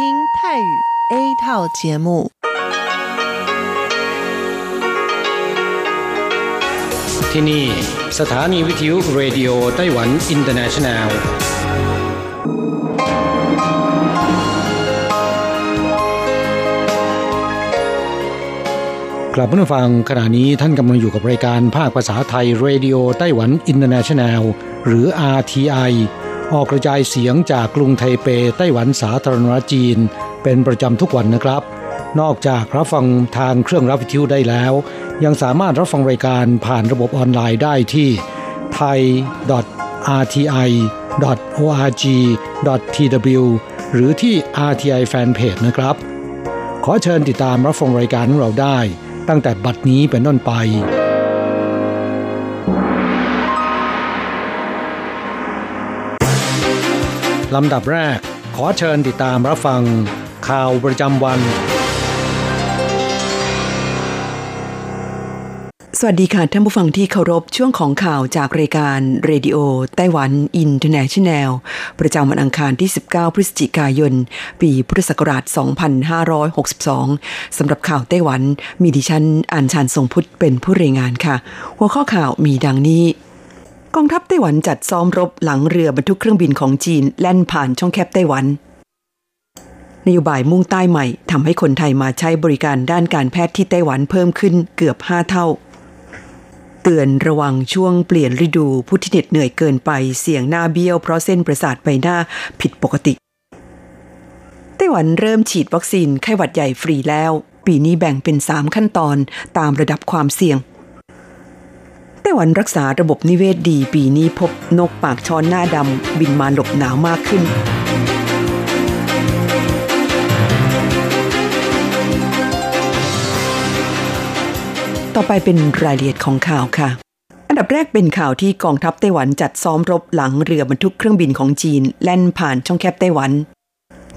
听泰语 A 套节目。ที่นี่สถานีวิทยุ Radio Taiwan Internationalกลับมาฟังขณะนี้ท่านกำลังอยู่กับรายการภาคภาษาไทย Radio Taiwan International หรือ RTI ออกกระจายเสียงจากกรุงไทเปไต้หวันสาธารณรัฐจีนเป็นประจำทุกวันนะครับนอกจากรับฟังทางเครื่องรับวิทยุได้แล้วยังสามารถรับฟังรายการผ่านระบบออนไลน์ได้ที่ thai.rti.org.tw หรือที่ RTI Fanpage นะครับขอเชิญติดตามรับฟังรายการของเราได้ตั้งแต่บัดนี้เป็นต้นไปลำดับแรกขอเชิญติดตามรับฟังข่าวประจำวันสวัสดีค่ะท่านผู้ฟังที่เคารพช่วงของข่าวจากรายการ Radio Taiwan International ประจำวันอังคารที่ 19 พฤศจิกายน ปีพุทธศักราช 2562 สำหรับข่าวไต้หวันมีดิฉันอัญชันทรงพุทธเป็นผู้รายงานค่ะหัวข้อข่าวมีดังนี้กองทัพไต้หวันจัดซ้อมรบหลังเรือบรรทุกเครื่องบินของจีนแล่นผ่านช่องแคบไต้หวันนโยบายมุ่งใต้ใหม่ทำให้คนไทยมาใช้บริการด้านการแพทย์ที่ไต้หวันเพิ่มขึ้นเกือบ 5 เท่าเตือนระวังช่วงเปลี่ยนฤดูผู้ที่เหน็ดเหนื่อยเกินไปเสี่ยงหน้าเบี้ยวเพราะเส้นประสาทใบหน้าผิดปกติไต้หวันเริ่มฉีดวัคซีนไข้หวัดใหญ่ฟรีแล้วปีนี้แบ่งเป็น3ขั้นตอนตามระดับความเสี่ยงไต้หวันรักษาระบบนิเวศดีปีนี้พบนกปากช้อนหน้าดำบินมาหลบหนาวมากขึ้นต่อไปเป็นรายละเอียดของข่าวค่ะอันดับแรกเป็นข่าวที่กองทัพไต้หวันจัดซ้อมรบหลังเรือบรรทุกเครื่องบินของจีนแล่นผ่านช่องแคบไต้หวัน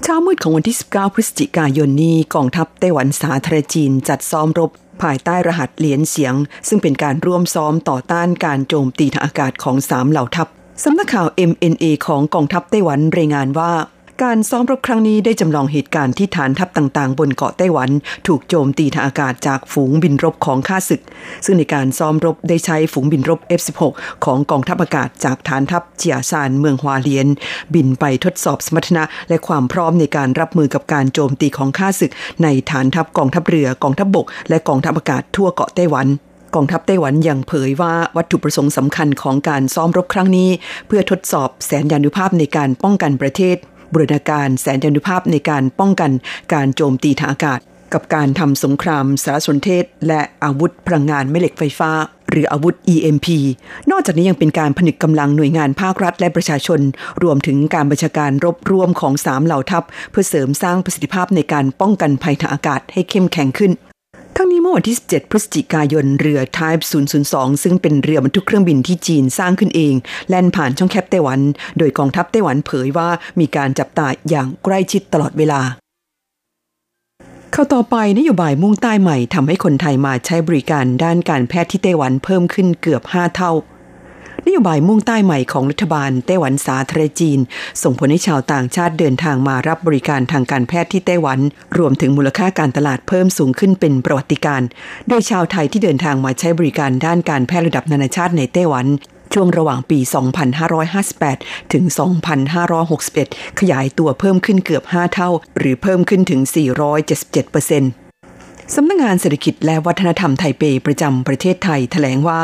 เช้ามืดของวันที่19พฤศจิกายนนี้กองทัพไต้หวันสาธารณจีนจัดซ้อมรบภายใต้รหัสเหรียญเสียงซึ่งเป็นการร่วมซ้อมต่อต้านการโจมตีทางอากาศของ3เหล่าทัพสำนักข่าว MNA ของกองทัพไต้หวันรายงานว่าการซ้อมรบครั้งนี้ได้จำลองเหตุการณ์ที่ฐานทัพต่างๆบนเกาะไต้หวันถูกโจมตีทางอากาศจากฝูงบินรบของข้าศึกซึ่งในการซ้อมรบได้ใช้ฝูงบินรบ F-16 ของกองทัพอากาศจากฐานทัพเจียซานเมืองฮวาเลียนบินไปทดสอบสมรรถนะและความพร้อมในการรับมือกับการโจมตีของข้าศึกในฐานทัพกองทัพเรือกองทัพบกและกองทัพอากาศทั่วเกาะไต้หวันกองทัพไต้หวันยังเผยว่าวัตถุประสงค์สำคัญของการซ้อมรบครั้งนี้เพื่อทดสอบแสนยานุภาพในการป้องกันประเทศบูรณาการแสนยานุภาพในการป้องกันการโจมตีทางอากาศกับการทำสงครามสารสนเทศและอาวุธพลังงานแม่เหล็กไฟฟ้าหรืออาวุธ EMP นอกจากนี้ยังเป็นการผนึกกำลังหน่วยงานภาครัฐและประชาชนรวมถึงการบัญชาการรบร่วมของ3เหล่าทัพเพื่อเสริมสร้างประสิทธิภาพในการป้องกันภัยทางอากาศให้เข้มแข็งขึ้นทั้งนี้เมื่อวันที่17พฤศจิกายนเรือ Type 002 ซึ่งเป็นเรือบรรทุกเครื่องบินที่จีนสร้างขึ้นเองแล่นผ่านช่องแคบไต้หวันโดยกองทัพไต้หวันเผยว่ามีการจับตาอย่างใกล้ชิดตลอดเวลาเข้าต่อไปนโยบายมุ่งใต้ใหม่ทำให้คนไทยมาใช้บริการด้านการแพทย์ที่ไต้หวันเพิ่มขึ้นเกือบ 5 เท่านโยบายมุ่งใต้ใหม่ของรัฐบาลไต้หวันสาธารณจีนส่งผลให้ชาวต่างชาติเดินทางมารับบริการทางการแพทย์ที่ไต้หวันรวมถึงมูลค่าการตลาดเพิ่มสูงขึ้นเป็นประวัติการณ์โดยชาวไทยที่เดินทางมาใช้บริการด้านการแพทย์ระดับนานาชาติในไต้หวันช่วงระหว่างปี 2558 ถึง 2561 ขยายตัวเพิ่มขึ้นเกือบ 5 เท่าหรือเพิ่มขึ้นถึง 477%สำนักงานเศรษฐกิจและวัฒนธรรมไทเปประจำประเทศไทยแถลงว่า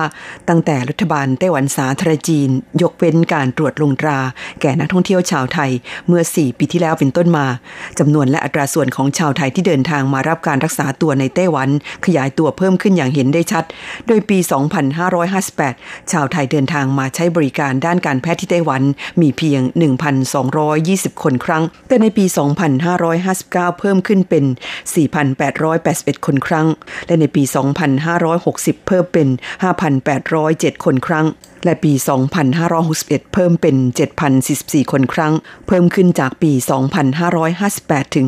ตั้งแต่รัฐบาลไต้หวันสาธารณจีนยกเว้นการตรวจลงตราแก่นักท่องเที่ยวชาวไทยเมื่อ4ปีที่แล้วเป็นต้นมาจำนวนและอัตราส่วนของชาวไทยที่เดินทางมารับการรักษาตัวในไต้หวันขยายตัวเพิ่มขึ้นอย่างเห็นได้ชัดโดยปี 2558 ชาวไทยเดินทางมาใช้บริการด้านการแพทย์ที่ไต้หวันมีเพียง 1,220 คนครั้งแต่ในปี 2559 เพิ่มขึ้นเป็น 4,881คนครั้งและในปี 2560 เพิ่มเป็น 5,807 คนครั้งและปี 2561 เพิ่มเป็น 7,044 คนครั้งเพิ่มขึ้นจากปี 2558 ถึง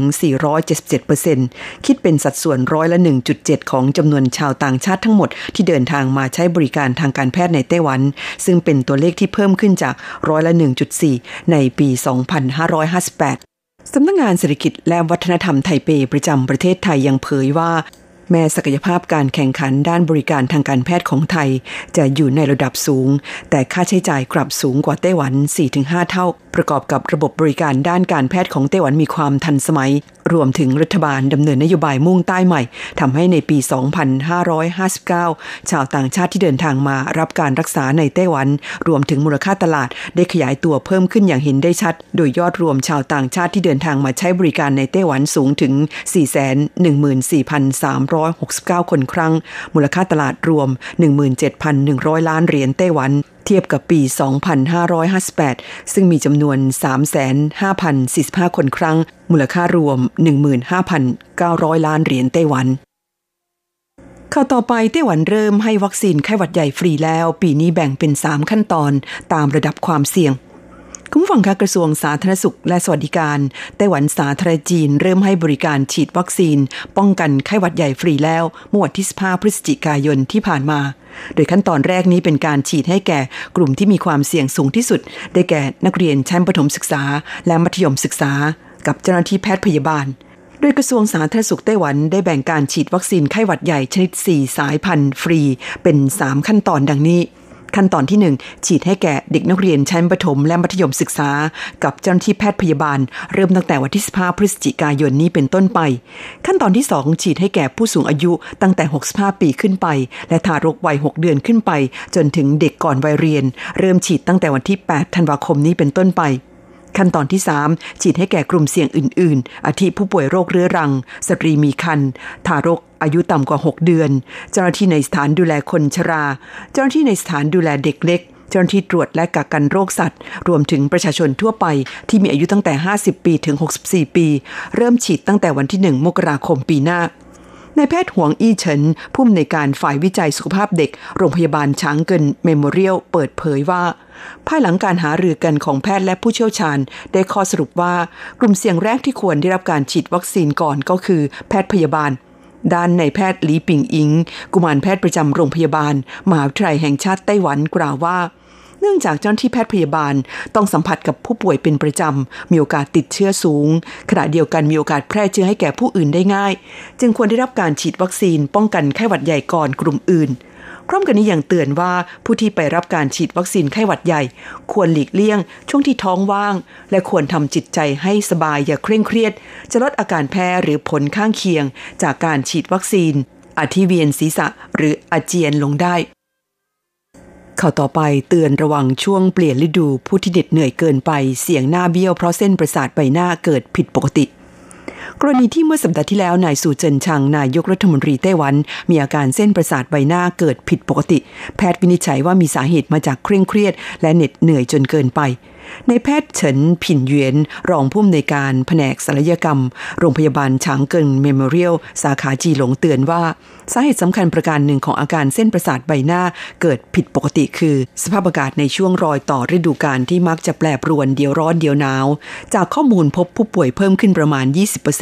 477% คิดเป็นสัดส่วนร้อยละ 1.7 ของจำนวนชาวต่างชาติทั้งหมดที่เดินทางมาใช้บริการทางการแพทย์ในไต้หวันซึ่งเป็นตัวเลขที่เพิ่มขึ้นจากร้อยละ 1.4 ในปี 2558 สำนักงานเศรษฐกิจและวัฒนธรรมไทเปประจำประเทศไทยยังเผยว่าแม้ศักยภาพการแข่งขันด้านบริการทางการแพทย์ของไทยจะอยู่ในระดับสูงแต่ค่าใช้จ่ายกลับสูงกว่าไต้หวัน 4-5 เท่าประกอบกับระบบบริการด้านการแพทย์ของไต้หวันมีความทันสมัยรวมถึงรัฐบาลดำเนินนโยบายมุ่งใต้ใหม่ทำให้ในปี 2559 ชาวต่างชาติที่เดินทางมารับการรักษาในไต้หวันรวมถึงมูลค่าตลาดได้ขยายตัวเพิ่มขึ้นอย่างเห็นได้ชัดโดยยอดรวมชาวต่างชาติที่เดินทางมาใช้บริการในไต้หวันสูงถึง 414,369 คนครั้งมูลค่าตลาดรวม 17,100 ล้านเหรียญไต้หวันเทียบกับปี 2558 ซึ่งมีจำนวน 35,045 คนครั้งมูลค่ารวม 15,900 ล้านเหรียญไต้หวันข่าวต่อไปไต้หวันเริ่มให้วัคซีนไข้หวัดใหญ่ฟรีแล้วปีนี้แบ่งเป็น 3 ขั้นตอนตามระดับความเสี่ยงคุณผู้ฟังคะกระทรวงสาธารณสุขและสวัสดิการไต้หวันสาธารณจีนเริ่มให้บริการฉีดวัคซีนป้องกันไข้หวัดใหญ่ฟรีแล้วเมื่อวันที่ 15 พฤศจิกายนที่ผ่านมาโดยขั้นตอนแรกนี้เป็นการฉีดให้แก่กลุ่มที่มีความเสี่ยงสูงที่สุดได้แก่นักเรียนชั้นประถมศึกษาและมัธยมศึกษากับเจ้าหน้าที่แพทย์พยาบาลโดยกระทรวงสาธารณสุขไต้หวันได้แบ่งการฉีดวัคซีนไข้หวัดใหญ่ชนิด4สายพันธุ์ฟรีเป็น3ขั้นตอนดังนี้ขั้นตอนที่1ฉีดให้แก่เด็กนักเรียนชั้นประถมและมัธยมศึกษากับเจ้าหน้าที่แพทย์พยาบาลเริ่มตั้งแต่วันที่ 15 พฤศจิกายนนี้เป็นต้นไปขั้นตอนที่2ฉีดให้แก่ผู้สูงอายุตั้งแต่ 65 ปีขึ้นไปและทารกวัย 6 เดือนขึ้นไปจนถึงเด็กก่อนวัยเรียนเริ่มฉีดตั้งแต่วันที่ 8 ธันวาคมนี้เป็นต้นไปขั้นตอนที่3ฉีดให้แก่กลุ่มเสี่ยงอื่นๆอาทิผู้ป่วยโรคเรื้อรังสตรีมีครรภ์ทารกอายุต่ำกว่า6เดือนเจ้าหน้าที่ในสถานดูแลคนชราเจ้าหน้าที่ในสถานดูแลเด็กเล็กเจ้าหน้าที่ตรวจและกักกันโรคสัตว์รวมถึงประชาชนทั่วไปที่มีอายุตั้งแต่50ปีถึง64ปีเริ่มฉีดตั้งแต่วันที่1มกราคมปีหน้านายแพทย์หวงอี้เฉินผู้อำนวยการฝ่ายวิจัยสุขภาพเด็กโรงพยาบาลช้างเกินเมโมเรียลเปิดเผยว่าภายหลังการหารือกันของแพทย์และผู้เชี่ยวชาญได้ข้อสรุปว่ากลุ่มเสี่ยงแรกที่ควรได้รับการฉีดวัคซีนก่อนก็คือแพทย์พยาบาลด้านนายแพทย์หลีปิงอิงกุมารแพทย์ประจำโรงพยาบาลมหาวิทยาลัยแห่งชาติไต้หวันกล่าวว่าเนื่องจากเจ้าหน้าที่แพทย์พยาบาลต้องสัมผัสกับผู้ป่วยเป็นประจำมีโอกาสติดเชื้อสูงขณะเดียวกันมีโอกาสแพร่เชื้อให้แก่ผู้อื่นได้ง่ายจึงควรได้รับการฉีดวัคซีนป้องกันไข้หวัดใหญ่ก่อนกลุ่มอื่นพร้อมกันนี้ยังเตือนว่าผู้ที่ไปรับการฉีดวัคซีนไข้หวัดใหญ่ควรหลีกเลี่ยงช่วงที่ท้องว่างและควรทำจิตใจให้สบายอย่าเคร่งเครียดจะลดอาการแพ้หรือผลข้างเคียงจากการฉีดวัคซีนอาทิเวียนศีรษะหรืออาเจียนลงได้ข่าวต่อไปเตือนระวังช่วงเปลี่ยนฤดูผู้ที่เหน็ดเหนื่อยเกินไปเสี่ยงหน้าเบี้ยวเพราะเส้นประสาทใบหน้าเกิดผิดปกติกรณีที่เมื่อสัปดาห์ที่แล้วนายซูเจินชังนายกรัฐมนตรีไต้หวันมีอาการเส้นประสาทใบหน้าเกิดผิดปกติแพทย์วินิจฉัยว่ามีสาเหตุมาจากเคร่งเครียดและเหน็ดเหนื่อยจนเกินไปนายแพทย์เฉินผินเหวียนรองผู้อำนวยการแผนกศัลยกรรมโรงพยาบาลฉางเกินเมโมเรียลสาขาจีหลงเตือนว่าสาเหตุสำคัญประการหนึ่งของอาการเส้นประสาทใบหน้าเกิดผิดปกติคือสภาพอากาศในช่วงรอยต่อฤดูกาลที่มักจะแปรปรวนเดี๋ยวร้อนเดี๋ยวหนาวจากข้อมูลพบผู้ป่วยเพิ่มขึ้นประมาณ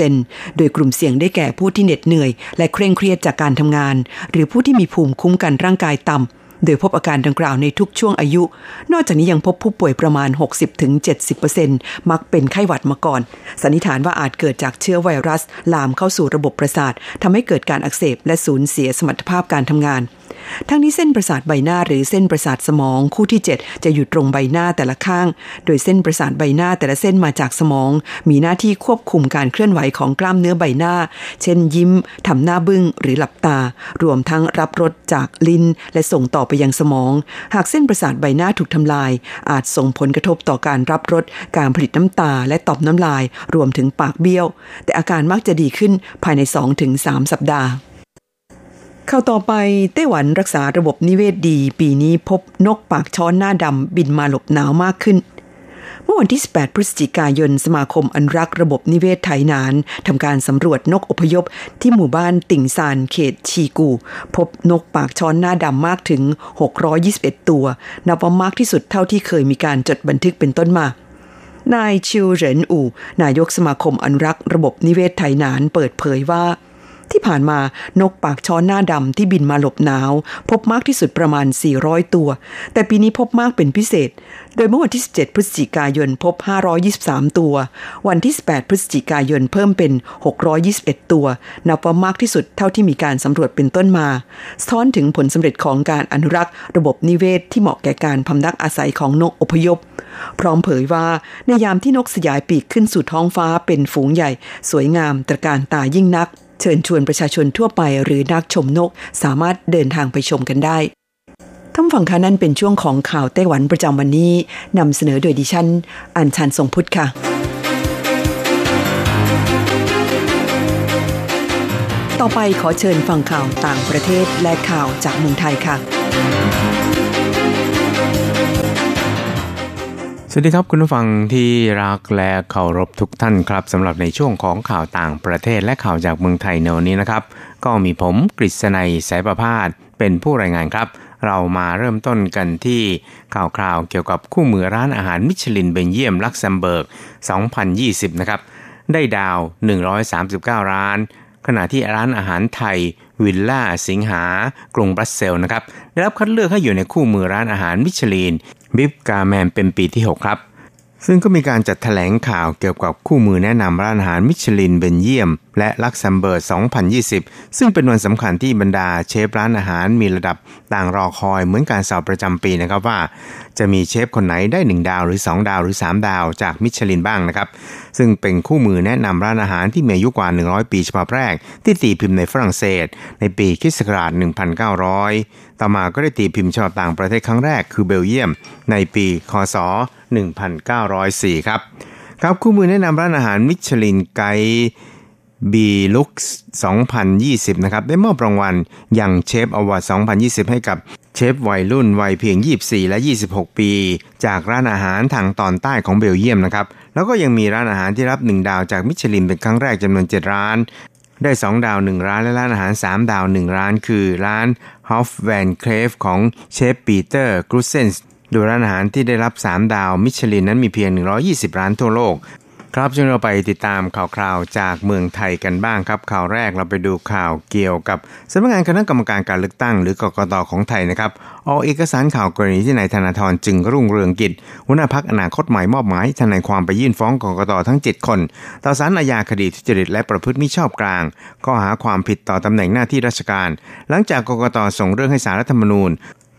20% โดยกลุ่มเสี่ยงได้แก่ผู้ที่เหน็ดเหนื่อยและเคร่งเครียดจากการทำงานหรือผู้ที่มีภูมิคุ้มกันร่างกายต่ำโดยพบอาการดังกล่าวในทุกช่วงอายุนอกจากนี้ยังพบผู้ป่วยประมาณ 60-70% มักเป็นไข้หวัดมาก่อนสันนิษฐานว่าอาจเกิดจากเชื้อไวรัสลามเข้าสู่ระบบประสาททำให้เกิดการอักเสบและสูญเสียสมรรถภาพการทำงานทั้งนี้เส้นประสาทใบหน้าหรือเส้นประสาทสมองคู่ที่7จะอยู่ตรงใบหน้าแต่ละข้างโดยเส้นประสาทใบหน้าแต่ละเส้นมาจากสมองมีหน้าที่ควบคุมการเคลื่อนไหวของกล้ามเนื้อใบหน้าเช่นยิ้มทำหน้าบึ้งหรือหลับตารวมทั้งรับรสจากลิ้นและส่งต่อไปยังสมองหากเส้นประสาทใบหน้าถูกทำลายอาจส่งผลกระทบต่อการรับรสการผลิตน้ำตาและต่อมน้ำลายรวมถึงปากเบี้ยวแต่อาการมักจะดีขึ้นภายใน 2-3 สัปดาห์ข่าวต่อไปไต้หวันรักษาระบบนิเวศดีปีนี้พบนกปากช้อนหน้าดำบินมาหลบหนาวมากขึ้นเมื่อวันที่ 18 พฤศจิกายนสมาคมอนุรักษ์ระบบนิเวศไถหนานทำการสำรวจนกอพยพที่หมู่บ้านติ่งซานเขตชีกูพบนกปากช้อนหน้าดำมากถึง621ตัวนับว่ามากที่สุดเท่าที่เคยมีการจดบันทึกเป็นต้นมานายชิวเหรินอู่นายกสมาคมอนุรักษ์ระบบนิเวศไถหนานเปิดเผยว่า ที่ผ่านมานกปากช้อนหน้าดำที่บินมาหลบหนาวพบมากที่สุดประมาณ400ตัวแต่ปีนี้พบมากเป็นพิเศษโดยเมื่อวันที่17พฤศจิกายนพบ523ตัววันที่18พฤศจิกายนเพิ่มเป็น621ตัวนับว่ามากที่สุดเท่าที่มีการสำรวจเป็นต้นมาสะท้อนถึงผลสำเร็จของการอนุรักษ์ระบบนิเวศ ที่เหมาะแก่การพำนักอาศัยของนกอพยพพร้อมเผยว่าในยามที่นกสยายปีกขึ้นสู่ท้องฟ้าเป็นฝูงใหญ่สวยงามตระการตายิ่งนักเชิญชวนประชาชนทั่วไปหรือนักชมนกสามารถเดินทางไปชมกันได้ท่านฟังค่ะนั่นเป็นช่วงของข่าวไต้หวันประจำวันนี้นำเสนอโดยดิฉันอัญชันทรงพุทธค่ะต่อไปขอเชิญฟังข่าวต่างประเทศและข่าวจากเมืองไทยค่ะสวัสดีครับคุณผู้ฟังที่รักและเคารพทุกท่านครับสำหรับในช่วงของข่าวต่างประเทศและข่าวจากเมืองไทยในวันนี้นะครับก็มีผมกฤษณัยสายประภาสเป็นผู้รายงานครับเรามาเริ่มต้นกันที่ข่าวคราวเกี่ยวกับคู่มือร้านอาหารมิชลินเบลเยียมลักเซมเบิร์ก2020นะครับได้ดาว139ร้านขณะที่ร้านอาหารไทยวิลล่าสิงหากรุงบรัสเซลนะครับได้รับคัดเลือกให้อยู่ในคู่มือร้านอาหารมิชลินบิ๊บกาแมนเป็นปีที่6ครับซึ่งก็มีการจัดแถลงข่าวเกี่ยวกับคู่มือแนะนำร้านอาหารมิชลินเบลเยียมและลักเซมเบิร์ก2020ซึ่งเป็นวันสำคัญที่บรรดาเชฟร้านอาหารมีระดับต่างรอคอยเหมือนการสอบประจำปีนะครับว่าจะมีเชฟคนไหนได้1ดาวหรือ2ดาวหรือ3ดาวจากมิชลินบ้างนะครับซึ่งเป็นคู่มือแนะนำร้านอาหารที่มีอายุกว่า100ปีฉบับแรกที่ตีพิมพ์ในฝรั่งเศสในปีคริสต์ศักราช1900ต่อมาก็ได้ตีพิมพ์ฉบับต่างประเทศครั้งแรกคือเบลเยียมในปีค.ศ. 1904ครับคู่มือแนะนำร้านอาหารมิชลินไกด์Belux 2020นะครับได้มอบรางวัลยังเชฟอวอร์ด2020ให้กับเชฟวัยรุ่นวัยเพียง24และ26ปีจากร้านอาหารทางตอนใต้ของเบลเยียมนะครับแล้วก็ยังมีร้านอาหารที่รับ1ดาวจากมิชลินเป็นครั้งแรกจำนวน7ร้านได้2ดาว1ร้านและร้านอาหาร3ดาว1ร้านคือร้าน Hof Van Cleef ของเชฟปีเตอร์กรูเซนส์โดยร้านอาหารที่ได้รับ3ดาวมิชลินนั้นมีเพียง120ร้านทั่วโลกครับช่วงเราไปติดตามข่าวคราวจากเมืองไทยกันบ้างครับข่าวแรกเราไปดูข่าวเกี่ยวกับสำนักงานคณะกรรมการการเลือกตั้งหรือกกต.ของไทยนะครับออกเอกสารข่าวกรณีที่นายธนาธรจึงรุ่งเรืองกิจหัวหน้าพรรคอนาคตใหม่มอบหมายทนายความไปยื่นฟ้องกกต.ทั้ง7คนต่อศาลอาญาคดีทุจริตและประพฤติมิชอบกลางข้อหาความผิดต่อตำแหน่งหน้าที่ราชการหลังจากกกต.ส่งเรื่องให้ศาลรัฐธรรมนูญ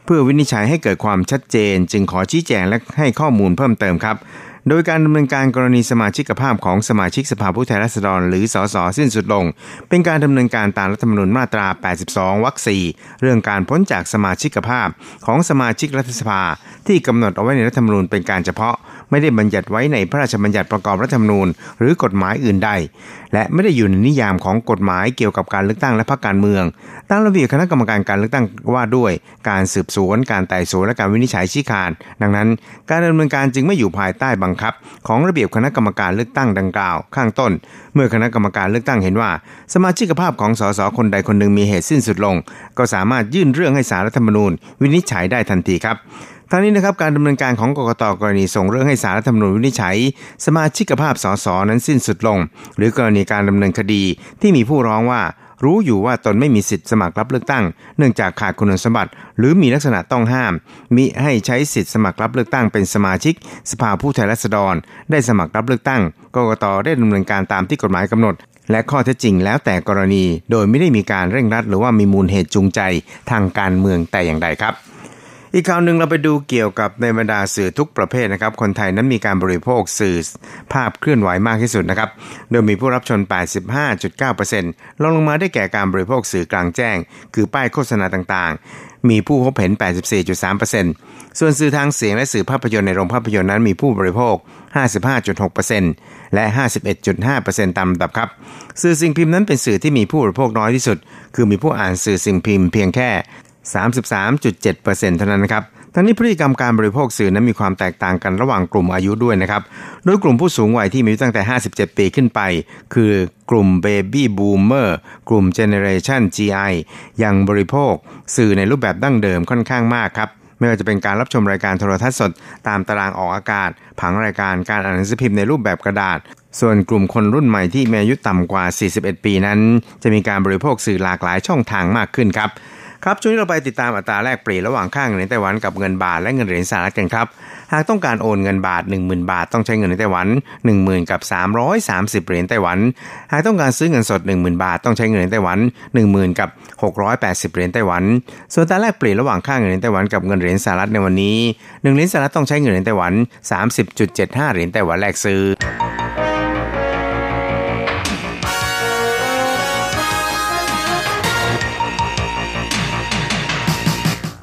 เพื่อวินิจฉัยให้เกิดความชัดเจนจึงขอชี้แจงและให้ข้อมูลเพิ่มเติมครับโดยการดำเนินการกรณีสมาชิกภาพของสมาชิกสภาผู้แทนราษฎรหรือสสสิ้นสุดลงเป็นการดำเนินการตามรัฐธรรมนูญมาตรา82วรรค4เรื่องการพ้นจากสมาชิกภาพของสมาชิกรัฐสภาที่กำหนดเอาไว้ในรัฐธรรมนูญเป็นการเฉพาะไม่ได้บัญญัติไว้ในพระราชบัญญัติประกอบรัฐธรรมนูญหรือกฎหมายอื่นใดและไม่ได้อยู่ในนิยามของกฎหมายเกี่ยวกับการเลือกตั้งและพรรคการเมืองตามระเบียบคณะกรรมการการเลือกตั้งว่าด้วยการสืบสวนการไต่สวนและการวินิจฉัยชี้ขาดดังนั้นการดำเนินการจึงไม่อยู่ภายใต้บังคับของระเบียบคณะกรรมการเลือกตั้งดังกล่าวข้างต้นเมื่อคณะกรรมการเลือกตั้งเห็นว่าสมาชิกภาพของสสคนใดคนหนึ่งมีเหตุสิ้นสุดลงก็สามารถยื่นเรื่องให้ศาลรัฐธรรมนูญวินิจฉัยได้ทันทีครับทั้งนี้นะครับการดำเนินการของกกต.กรณีส่งเรื่องให้ศาลรัฐธรรมนูญวินิจฉัยสมาชิกภาพสสนั้นสิ้นสุดลงหรือกรณีการดำเนินคดีที่มีผู้ร้องว่ารู้อยู่ว่าตนไม่มีสิทธิ์สมัครรับเลือกตั้งเนื่องจากขาดคุณสมบัติหรือมีลักษณะต้องห้ามมิให้ใช้สิทธิ์สมัครรับเลือกตั้งเป็นสมาชิกสภาผู้แทนราษฎรได้สมัครรับเลือกตั้งกกต.ได้ดำเนินการตามที่กฎหมายกำหนดและข้อเท็จจริงแล้วแต่กรณีโดยไม่ได้มีการเร่งรัดหรือว่ามีมูลเหตุจูงใจทางการเมืองแต่อย่างใดครับอีกข่าวหนึ่งเราไปดูเกี่ยวกับในบรรดาสื่อทุกประเภทนะครับคนไทยนั้นมีการบริโภคสื่อภาพเคลื่อนไหวมากที่สุดนะครับโดยมีผู้รับชม 85.9% ลดลงมาได้แก่การบริโภคสื่อกลางแจ้งคือป้ายโฆษณาต่างๆมีผู้พบเห็น 84.3% ส่วนสื่อทางเสียงและสื่อภาพยนตร์ในโรงภาพยนตร์นั้นมีผู้บริโภค 55.6% และ 51.5% ตามลำดับครับสื่อสิ่งพิมพ์นั้นเป็นสื่อที่มีผู้บริโภคน้อยที่สุดคือมีผู้อ่านสื่อสิ่งพิมพ์เพียงแค่33.7% เท่านั้นนะครับทั้งนี้พฤติกรรมการบริโภคสื่อนั้นมีความแตกต่างกันระหว่างกลุ่มอายุด้วยนะครับโดยกลุ่มผู้สูงวัยที่มีอายุตั้งแต่57ปีขึ้นไปคือกลุ่ม Baby Boomer กลุ่ม Generation GI ยังบริโภคสื่อในรูปแบบดั้งเดิมค่อนข้างมากครับ ไม่ว่าจะเป็นการรับชมรายการโทรทัศน์สดตามตารางออกอากาศผังรายการการอ่านหนังสือพิมพ์ในรูปแบบกระดาษส่วนกลุ่มคนรุ่นใหม่ที่มีอายุต่ำกว่า41ปีนั้นจะมีการบริโภคสื่อหลากหลายช่องทางมากขึ้นครับครับช่วงนี้เราไปติดตามอัตราแลกเปลี่ยนระหว่างค่าเงินในไต้หวันกับเงินบาทและเงินเหรียญสหรัฐกันครับหากต้องการโอนเงินบาท 10,000 บาทต้องใช้เงินในไต้หวัน 10,000 กับ 330 เหรียญไต้หวันหากต้องการซื้อเงินสด 10,000 บาทต้องใช้เงินในไต้หวัน 10,000 กับ 680 เหรียญไต้หวันส่วนอัตราแลกเปลี่ยนระหว่างค่าเงินในไต้หวันกับเงินเหรียญสหรัฐในวันนี้1เหรียญสหรัฐต้องใช้เงินในไต้หวัน 30.75 เหรียญไต้หวันแลกซื้อ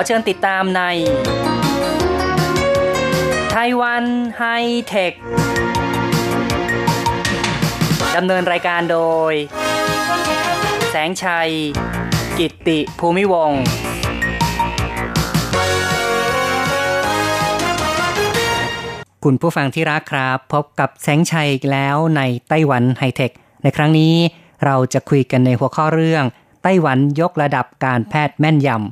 ขอเชิญติดตามในไต้หวันไฮเทคดำเนินรายการโดยแสงชัยกิตติภูมิวงศ์คุณผู้ฟังที่รักครับพบกับแสงชัยอีกแล้วในไต้หวันไฮเทคในครั้งนี้เราจะคุยกันในหัวข้อเรื่องไต้หวันยกระดับการแพทย์แม่นยำ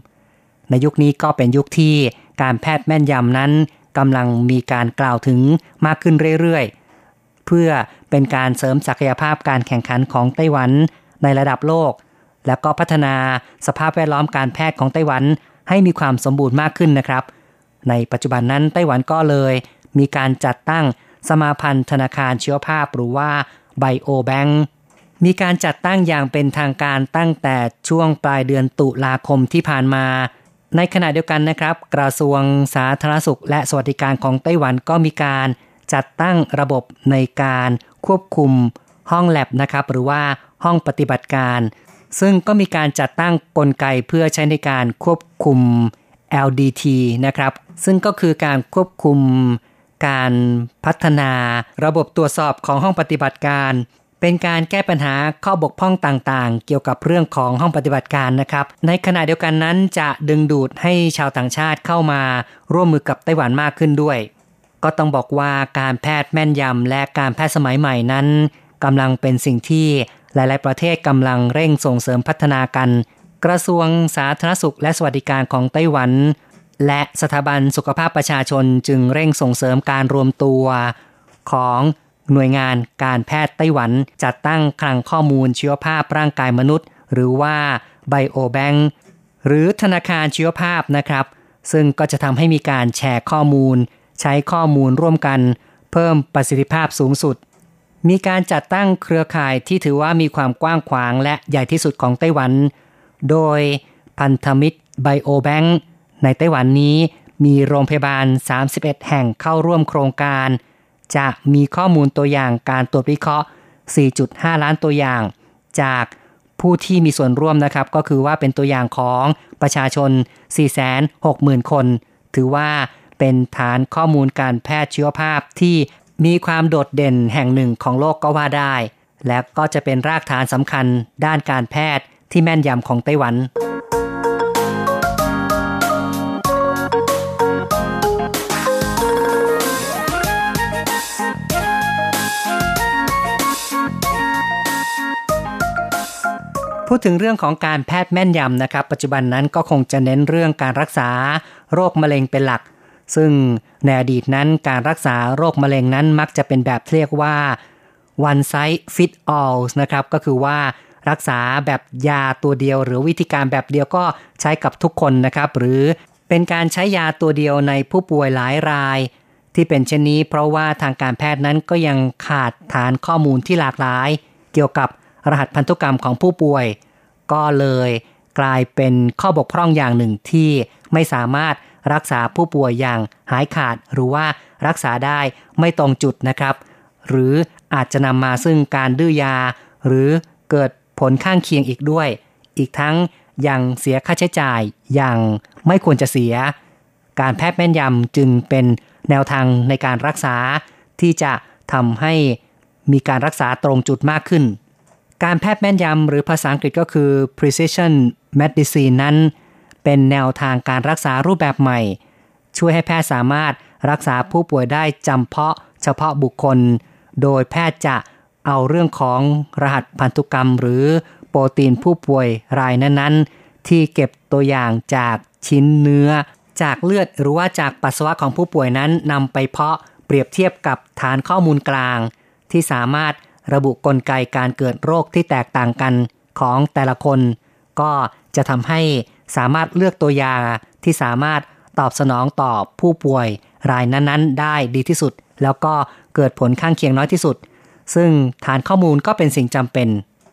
ในยุคนี้ก็เป็นยุคที่การแพทย์แม่นยำนั้นกำลังมีการกล่าวถึงมากขึ้นเรื่อยๆเพื่อเป็นการเสริมศักยภาพการแข่งขันของไต้หวันในระดับโลกและก็พัฒนาสภาพแวดล้อมการแพทย์ของไต้หวันให้มีความสมบูรณ์มากขึ้นนะครับในปัจจุบันนั้นไต้หวันก็เลยมีการจัดตั้งสมาพันธ์ธนาคารชีวภาพหรือว่าไบโอแบงค์มีการจัดตั้งอย่างเป็นทางการตั้งแต่ช่วงปลายเดือนตุลาคมที่ผ่านมาในขณะเดียวกันนะครับกระทรวงสาธารณสุขและสวัสดิการของไต้หวันก็มีการจัดตั้งระบบในการควบคุมห้องแลบนะครับหรือว่าห้องปฏิบัติการซึ่งก็มีการจัดตั้งกลไกเพื่อใช้ในการควบคุม LDT นะครับซึ่งก็คือการควบคุมการพัฒนาระบบตรวจสอบของห้องปฏิบัติการเป็นการแก้ปัญหาข้อบกพร่องต่างๆเกี่ยวกับเรื่องของห้องปฏิบัติการนะครับในขณะเดียวกันนั้นจะดึงดูดให้ชาวต่างชาติเข้ามาร่วมมือกับไต้หวันมากขึ้นด้วยก็ต้องบอกว่าการแพทย์แม่นยำและการแพทย์สมัยใหม่นั้นกำลังเป็นสิ่งที่หลายๆประเทศกำลังเร่งส่งเสริมพัฒนากันกระทรวงสาธารณสุขและสวัสดิการของไต้หวันและสถาบันสุขภาพประชาชนจึงเร่งส่งเสริมการรวมตัวของหน่วยงานการแพทย์ไต้หวันจัดตั้งคลังข้อมูลชีวภาพร่างกายมนุษย์หรือว่าไบโอแบงค์หรือธนาคารชีวภาพนะครับซึ่งก็จะทำให้มีการแชร์ข้อมูลใช้ข้อมูลร่วมกันเพิ่มประสิทธิภาพสูงสุดมีการจัดตั้งเครือข่ายที่ถือว่ามีความกว้างขวางและใหญ่ที่สุดของไต้หวันโดยพันธมิตรไบโอแบงค์ในไต้หวันนี้มีโรงพยาบาล31แห่งเข้าร่วมโครงการจะมีข้อมูลตัวอย่างการตรวจวิเคราะห์ 4.5 ล้านตัวอย่างจากผู้ที่มีส่วนร่วมนะครับก็คือว่าเป็นตัวอย่างของประชาชน 460,000 คนถือว่าเป็นฐานข้อมูลการแพทย์ชีวภาพที่มีความโดดเด่นแห่งหนึ่งของโลกก็ว่าได้และก็จะเป็นรากฐานสำคัญด้านการแพทย์ที่แม่นยำของไต้หวันพูดถึงเรื่องของการแพทย์แม่นยำนะครับปัจจุบันนั้นก็คงจะเน้นเรื่องการรักษาโรคมะเร็งเป็นหลักซึ่งในอดีตนั้นการรักษาโรคมะเร็งนั้นมักจะเป็นแบบเรียกว่า one size fit all นะครับก็คือว่ารักษาแบบยาตัวเดียวหรือวิธีการแบบเดียวก็ใช้กับทุกคนนะครับหรือเป็นการใช้ยาตัวเดียวในผู้ป่วยหลายรายที่เป็นเช่นนี้เพราะว่าทางการแพทย์นั้นก็ยังขาดฐานข้อมูลที่หลากหลายเกี่ยวกับรหัสพันธุกรรมของผู้ป่วยก็เลยกลายเป็นข้อบกพร่องอย่างหนึ่งที่ไม่สามารถรักษาผู้ป่วยอย่างหายขาดหรือว่ารักษาได้ไม่ตรงจุดนะครับหรืออาจจะนำมาซึ่งการดื้อยาหรือเกิดผลข้างเคียงอีกด้วยอีกทั้งยังเสียค่าใช้จ่ายอย่างไม่ควรจะเสีย การแพทย์แม่นยำจึงเป็นแนวทางในการรักษาที่จะทำให้มีการรักษาตรงจุดมากขึ้นการแพทย์แม่นยำหรือภาษาอังกฤษก็คือ precision medicine นั้นเป็นแนวทางการรักษารูปแบบใหม่ช่วยให้แพทย์สามารถรักษาผู้ป่วยได้จำเพาะเฉพาะบุคคลโดยแพทย์จะเอาเรื่องของรหัสพันธุกรรมหรือโปรตีนผู้ป่วยรายนั้นๆที่เก็บตัวอย่างจากชิ้นเนื้อจากเลือดหรือว่าจากปัสสาวะของผู้ป่วยนั้นนำไปเพาะเปรียบเทียบกับฐานข้อมูลกลางที่สามารถระบุกลไกการเกิดโรคที่แตกต่างกันของแต่ละคนก็จะทำให้สามารถเลือกตัวยาที่สามารถตอบสนองต่อผู้ป่วยรายนั้นๆได้ดีที่สุดแล้วก็เกิดผลข้างเคียงน้อยที่สุดซึ่งฐานข้อมูลก็เป็นสิ่งจำเป็น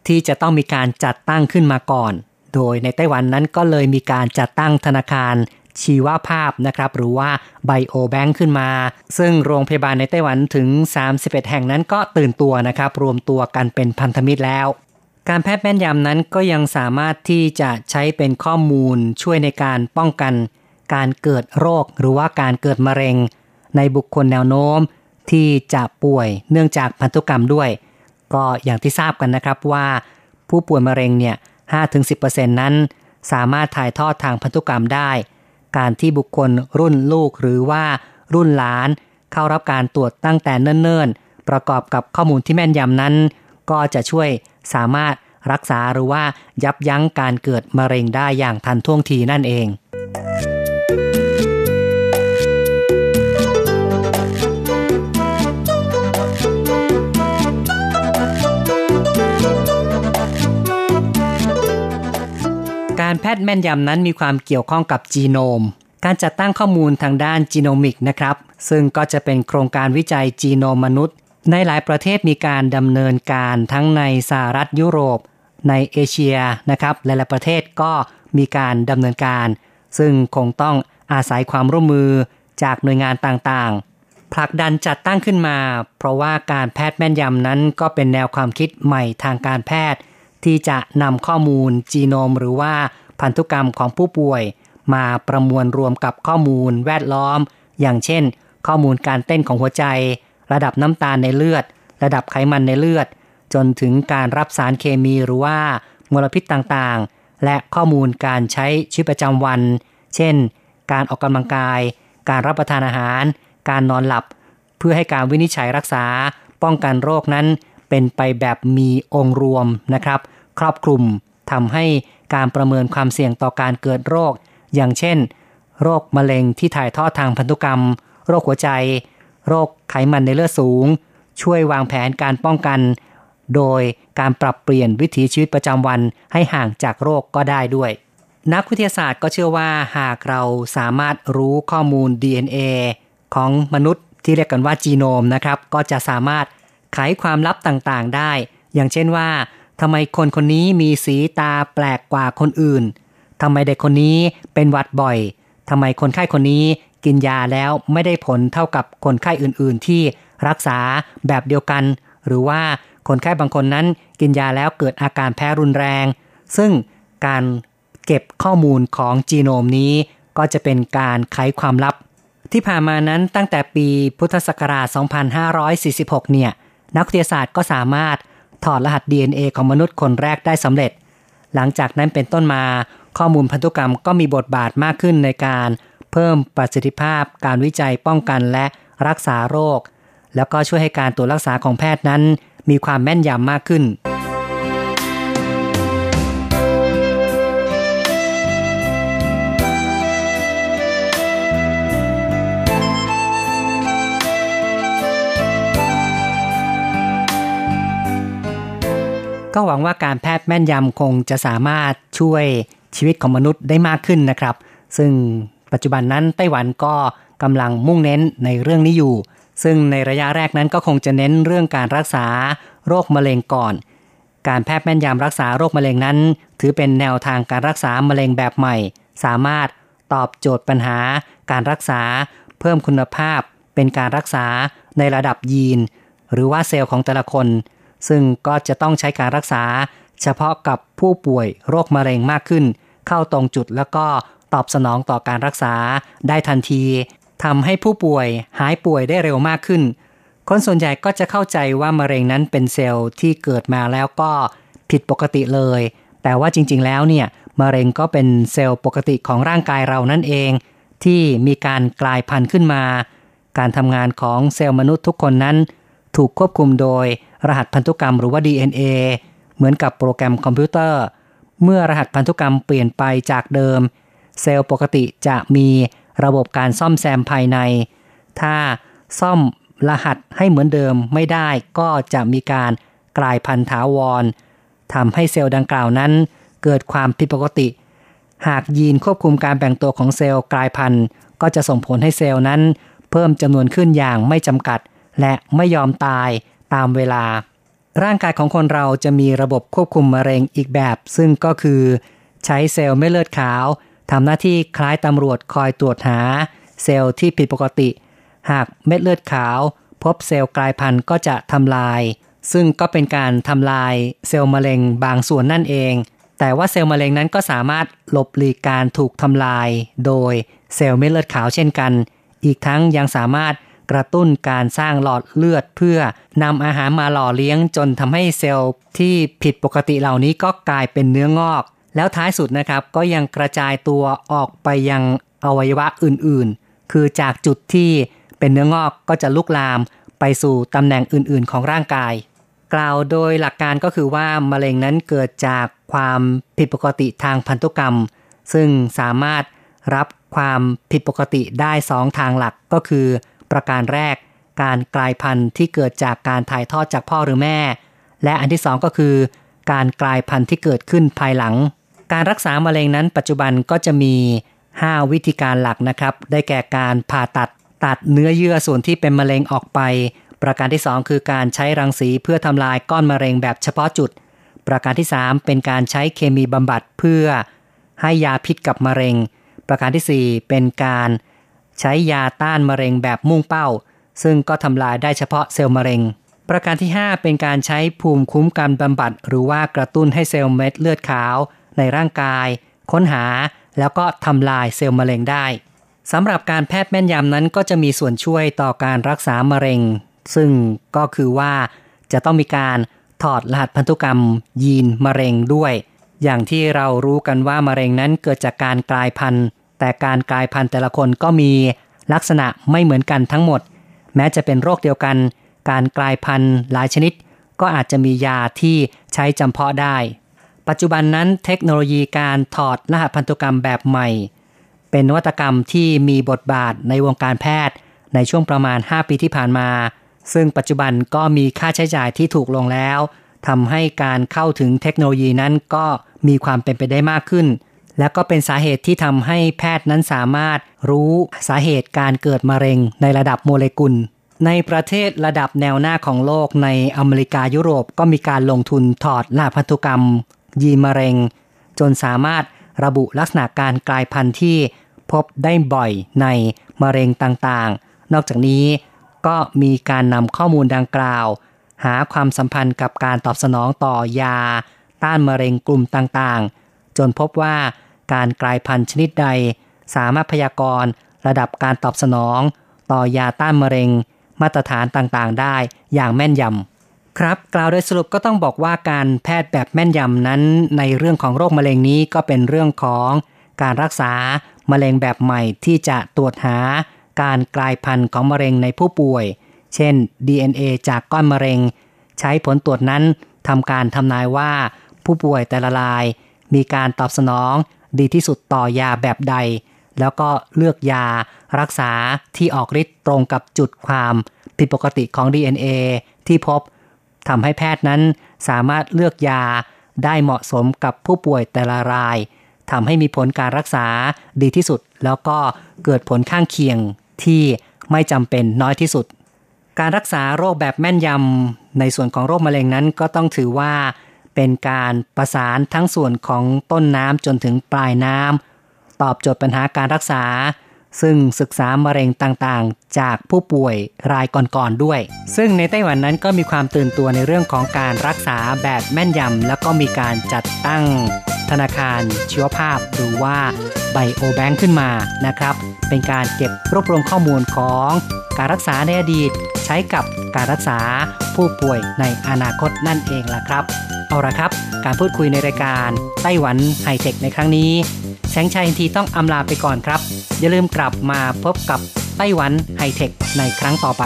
ที่จะต้องมีการจัดตั้งขึ้นมาก่อนโดยในไต้หวันนั้นก็เลยมีการจัดตั้งธนาคารชีวภาพนะครับหรือว่าไบโอแบงค์ขึ้นมาซึ่งโรงพยาบาลในไต้หวันถึง31แห่งนั้นก็ตื่นตัวนะครับรวมตัวกันเป็นพันธมิตรแล้วการแพทย์แม่นยำนั้นก็ยังสามารถที่จะใช้เป็นข้อมูลช่วยในการป้องกันการเกิดโรคหรือว่าการเกิดมะเร็งในบุคคลแนวโน้มที่จะป่วยเนื่องจากพันธุกรรมด้วยก็อย่างที่ทราบกันนะครับว่าผู้ป่วยมะเร็งเนี่ย 5-10% นั้นสามารถถ่ายทอดทางพันธุกรรมได้การที่บุคคลรุ่นลูกหรือว่ารุ่นหลานเข้ารับการตรวจตั้งแต่เนิ่นๆประกอบกับข้อมูลที่แม่นยำนั้นก็จะช่วยสามารถรักษาหรือว่ายับยั้งการเกิดมะเร็งได้อย่างทันท่วงทีนั่นเองการแพทย์แม่นยำนั้นมีความเกี่ยวข้องกับจีโนมการจัดตั้งข้อมูลทางด้านจีโนมิกนะครับซึ่งก็จะเป็นโครงการวิจัยจีโนมมนุษย์ในหลายประเทศมีการดำเนินการทั้งในสหรัฐยุโรปในเอเชียนะครับหลายๆประเทศก็มีการดำเนินการซึ่งคงต้องอาศัยความร่วมมือจากหน่วยงานต่างๆผลักดันจัดตั้งขึ้นมาเพราะว่าการแพทย์แม่นยำนั้นก็เป็นแนวความคิดใหม่ทางการแพทย์ที่จะนำข้อมูลจีโนมหรือว่าพันธุกรรมของผู้ป่วยมาประมวลรวมกับข้อมูลแวดล้อมอย่างเช่นข้อมูลการเต้นของหัวใจระดับน้ำตาลในเลือดระดับไขมันในเลือดจนถึงการรับสารเคมีหรือว่ามลพิษต่างๆและข้อมูลการใช้ชีวิตประจำวันเช่นการออกกำลังกายการรับประทานอาหารการนอนหลับเพื่อให้การวินิจฉัยรักษาป้องกันโรคนั้นเป็นไปแบบมีองค์รวมนะครับครอบคลุมทำให้การประเมินความเสี่ยงต่อการเกิดโรคอย่างเช่นโรคมะเร็งที่ถ่ายทอดทางพันธุกรรมโรคหัวใจโรคไขมันในเลือดสูงช่วยวางแผนการป้องกันโดยการปรับเปลี่ยนวิถีชีวิตประจำวันให้ห่างจากโรคก็ได้ด้วยนักวิทยาศาสตร์ก็เชื่อว่าหากเราสามารถรู้ข้อมูล DNA ของมนุษย์ที่เรียกกันว่าจีโนมนะครับก็จะสามารถไขความลับต่างๆได้อย่างเช่นว่าทำไมคนคนนี้มีสีตาแปลกกว่าคนอื่นทำไมเด็กคนนี้เป็นหวัดบ่อยทำไมคนไข้คนนี้กินยาแล้วไม่ได้ผลเท่ากับคนไข้อื่นๆที่รักษาแบบเดียวกันหรือว่าคนไข้บางคนนั้นกินยาแล้วเกิดอาการแพ้รุนแรงซึ่งการเก็บข้อมูลของจีโนมนี้ก็จะเป็นการไขความลับที่ผ่านมานั้นตั้งแต่ปีพุทธศักราช2546เนี่ยนักวิทยาศาสตร์ก็สามารถถอดรหัส DNA ของมนุษย์คนแรกได้สำเร็จหลังจากนั้นเป็นต้นมาข้อมูลพันธุกรรมก็มีบทบาทมากขึ้นในการเพิ่มประสิทธิภาพการวิจัยป้องกันและรักษาโรคแล้วก็ช่วยให้การตรวจรักษาของแพทย์นั้นมีความแม่นยำมากขึ้นก็หวังว่าการแพทย์แม่นยำคงจะสามารถช่วยชีวิตของมนุษย์ได้มากขึ้นนะครับซึ่งปัจจุบันนั้นไต้หวันก็กำลังมุ่งเน้นในเรื่องนี้อยู่ซึ่งในระยะแรกนั้นก็คงจะเน้นเรื่องการรักษาโรคมะเร็งก่อนการแพทย์แม่นยำรักษาโรคมะเร็งนั้นถือเป็นแนวทางการรักษามะเร็งแบบใหม่สามารถตอบโจทย์ปัญหาการรักษาเพิ่มคุณภาพเป็นการรักษาในระดับยีนหรือว่าเซลล์ของแต่ละคนซึ่งก็จะต้องใช้การรักษาเฉพาะกับผู้ป่วยโรคมะเร็งมากขึ้นเข้าตรงจุดแล้วก็ ตอบสนองต่อการรักษาได้ทันทีทำให้ผู้ป่วยหายป่วยได้เร็วมากขึ้นคนส่วนใหญ่ก็จะเข้าใจว่ามะเร็งนั้นเป็นเซลล์ที่เกิดมาแล้วก็ผิดปกติเลยแต่ว่าจริงๆแล้วเนี่ยมะเร็งก็เป็นเซลล์ปกติของร่างกายเรานั่นเองที่มีการกลายพันธุ์ขึ้นมาการทำงานของเซลล์มนุษย์ทุกคนนั้นถูกควบคุมโดยรหัสพันธุกรรมหรือว่า DNA เหมือนกับโปรแกรมคอมพิวเตอร์เมื่อรหัสพันธุกรรมเปลี่ยนไปจากเดิมเซลล์ปกติจะมีระบบการซ่อมแซมภายในถ้าซ่อมรหัสให้เหมือนเดิมไม่ได้ก็จะมีการกลายพันธุ์ถาวรทำให้เซลล์ดังกล่าวนั้นเกิดความผิดปกติหากยีนควบคุมการแบ่งตัวของเซลล์กลายพันธุ์ก็จะส่งผลให้เซลล์นั้นเพิ่มจำนวนขึ้นอย่างไม่จำกัดและไม่ยอมตายตามเวลาร่างกายของคนเราจะมีระบบควบคุมมะเร็งอีกแบบซึ่งก็คือใช้เซลล์เม็ดเลือดขาวทำหน้าที่คล้ายตำรวจคอยตรวจหาเซลล์ที่ผิดปกติหากเม็ดเลือดขาวพบเซลล์กลายพันธุ์ก็จะทำลายซึ่งก็เป็นการทำลายเซลล์มะเร็งบางส่วนนั่นเองแต่ว่าเซลล์มะเร็งนั้นก็สามารถหลบหลีกการถูกทำลายโดยเซลล์เม็ดเลือดขาวเช่นกันอีกทั้งยังสามารถกระตุ้นการสร้างหลอดเลือดเพื่อนำอาหารมาหล่อเลี้ยงจนทำให้เซลล์ที่ผิดปกติเหล่านี้ก็กลายเป็นเนื้องอกแล้วท้ายสุดนะครับก็ยังกระจายตัวออกไปยังอวัยวะอื่นๆคือจากจุดที่เป็นเนื้องอกก็จะลุกลามไปสู่ตำแหน่งอื่นๆของร่างกายกล่าวโดยหลักการก็คือว่ามะเร็งนั้นเกิดจากความผิดปกติทางพันธุกรรมซึ่งสามารถรับความผิดปกติได้2ทางหลักก็คือประการแรกการกลายพันธุ์ที่เกิดจากการถ่ายทอดจากพ่อหรือแม่และอันที่2ก็คือการกลายพันธุ์ที่เกิดขึ้นภายหลังการรักษามะเร็งนั้นปัจจุบันก็จะมี5วิธีการหลักนะครับได้แก่การผ่าตัดเนื้อเยื่อส่วนที่เป็นมะเร็งออกไปประการที่2คือการใช้รังสีเพื่อทำลายก้อนมะเร็งแบบเฉพาะจุดประการที่3เป็นการใช้เคมีบำบัดเพื่อให้ยาพิษกับมะเร็งประการที่4เป็นการใช้ยาต้านมะเร็งแบบมุ่งเป้าซึ่งก็ทำลายได้เฉพาะเซลล์มะเร็งประการที่5เป็นการใช้ภูมิคุ้มกันบำบัดหรือว่ากระตุ้นให้เซลล์เม็ดเลือดขาวในร่างกายค้นหาแล้วก็ทำลายเซลล์มะเร็งได้สำหรับการแพทย์แม่นยำนั้นก็จะมีส่วนช่วยต่อการรักษามะเร็งซึ่งก็คือว่าจะต้องมีการถอดรหัสพันธุกรรมยีนมะเร็งด้วยอย่างที่เรารู้กันว่ามะเร็งนั้นเกิดจากการกลายพันธุ์แต่การกลายพันธุ์แต่ละคนก็มีลักษณะไม่เหมือนกันทั้งหมดแม้จะเป็นโรคเดียวกันการกลายพันธุ์หลายชนิดก็อาจจะมียาที่ใช้จำเพาะได้ปัจจุบันนั้นเทคโนโลยีการถอดรหัสพันธุกรรมแบบใหม่เป็นนวัตกรรมที่มีบทบาทในวงการแพทย์ในช่วงประมาณ5ปีที่ผ่านมาซึ่งปัจจุบันก็มีค่าใช้จ่ายที่ถูกลงแล้วทำให้การเข้าถึงเทคโนโลยีนั้นก็มีความเป็นไปได้มากขึ้นและก็เป็นสาเหตุที่ทำให้แพทย์นั้นสามารถรู้สาเหตุการเกิดมะเร็งในระดับโมเลกุลในประเทศระดับแนวหน้าของโลกในอเมริกายุโรปก็มีการลงทุนถอดรหัสพันธุกรรมยีนมะเร็งจนสามารถระบุลักษณะการกลายพันธุ์ที่พบได้บ่อยในมะเร็งต่างๆนอกจากนี้ก็มีการนำข้อมูลดังกล่าวหาความสัมพันธ์กับการตอบสนองต่อยาต้านมะเร็งกลุ่มต่างๆจนพบว่าการกลายพันธุ์ชนิดใดสามารถพยากรณ์ระดับการตอบสนองต่อยาต้านมะเร็งมาตรฐานต่างๆได้อย่างแม่นยำครับกล่าวโดยสรุปก็ต้องบอกว่าการแพทย์แบบแม่นยำนั้นในเรื่องของโรคมะเร็งนี้ก็เป็นเรื่องของการรักษามะเร็งแบบใหม่ที่จะตรวจหาการกลายพันธุ์ของมะเร็งในผู้ป่วยเช่น DNA จากก้อนมะเร็งใช้ผลตรวจนั้นทำการทำนายว่าผู้ป่วยแต่ละรายมีการตอบสนองดีที่สุดต่อยาแบบใดแล้วก็เลือกยารักษาที่ออกฤทธิ์ตรงกับจุดความผิดปกติของ DNA ที่พบทำให้แพทย์นั้นสามารถเลือกยาได้เหมาะสมกับผู้ป่วยแต่ละรายทำให้มีผลการรักษาดีที่สุดแล้วก็เกิดผลข้างเคียงที่ไม่จำเป็นน้อยที่สุดการรักษาโรคแบบแม่นยำในส่วนของโรคมะเร็งนั้นก็ต้องถือว่าเป็นการประสานทั้งส่วนของต้นน้ำจนถึงปลายน้ำตอบโจทย์ปัญหาการรักษาซึ่งศึกษามะเร็งต่างๆจากผู้ป่วยรายก่อนๆด้วยซึ่งในไต้หวันนั้นก็มีความตื่นตัวในเรื่องของการรักษาแบบแม่นยำแล้วก็มีการจัดตั้งแผ ธนาคารชีวภาพหรือว่า Bio Bank ขึ้นมานะครับเป็นการเก็บรวบรวมข้อมูลของการรักษาในอดีตใช้กับการรักษาผู้ป่วยในอนาคตนั่นเองล่ะครับเอาล่ะครับการพูดคุยในรายการไต้หวันไฮเทคในครั้งนี้แสงชัยทีต้องอำลาไปก่อนครับอย่าลืมกลับมาพบกับไต้หวันไฮเทคในครั้งต่อไป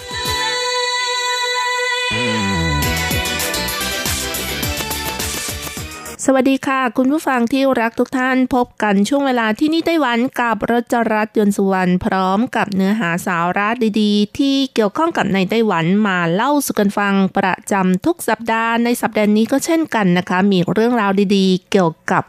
สวัสดีค่ะคุณผู้ฟังที่รักทุกท่านพบกันช่วงเวลาที่นี่ไต้หวันกับรจรัตน์ยนต์สุวรรณพร้อมกับเนื้อหาสาระดีๆที่เกี่ยวข้องกับในไต้หวันมาเล่าสู่กันฟังประจำทุกสัปดาห์ในสัปดาห์นี้ก็เช่นกันนะคะมีเรื่องราวดีๆเกี่ยวกับ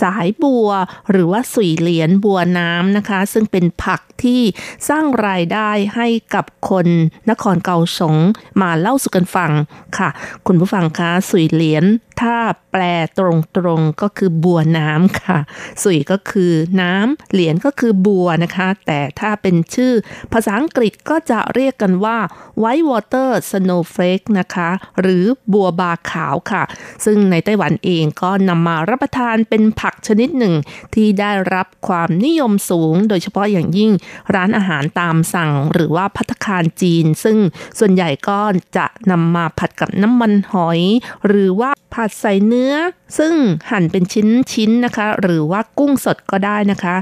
สายบัวหรือว่าสุยเหรียญบัวน้ำนะคะซึ่งเป็นผักที่สร้างรายได้ให้กับคนนครเกาสงมาเล่าสู่กันฟังค่ะคุณผู้ฟังคะสุยเหรียญถ้าแปลตรงๆก็คือบัวน้ำค่ะสุยก็คือน้ำเหรียญก็คือบัวนะคะแต่ถ้าเป็นชื่อภาษาอังกฤษก็จะเรียกกันว่า White Water Snowflake นะคะหรือบัวบาขาวค่ะซึ่งในไต้หวันเองก็นำมารับประทานเป็นผักชนิดหนึ่งที่ได้รับความนิยมสูงโดยเฉพาะอย่างยิ่งร้านอาหารตามสั่งหรือว่าภัตตาคารจีนซึ่งส่วนใหญ่ก็จะนำมาผัดกับน้ำมันหอยหรือว่าผัดใส่เนื้อซึ่งหั่นเป็นชิ้นๆนะคะหรือว่ากุ้งสดก็ได้นะคะ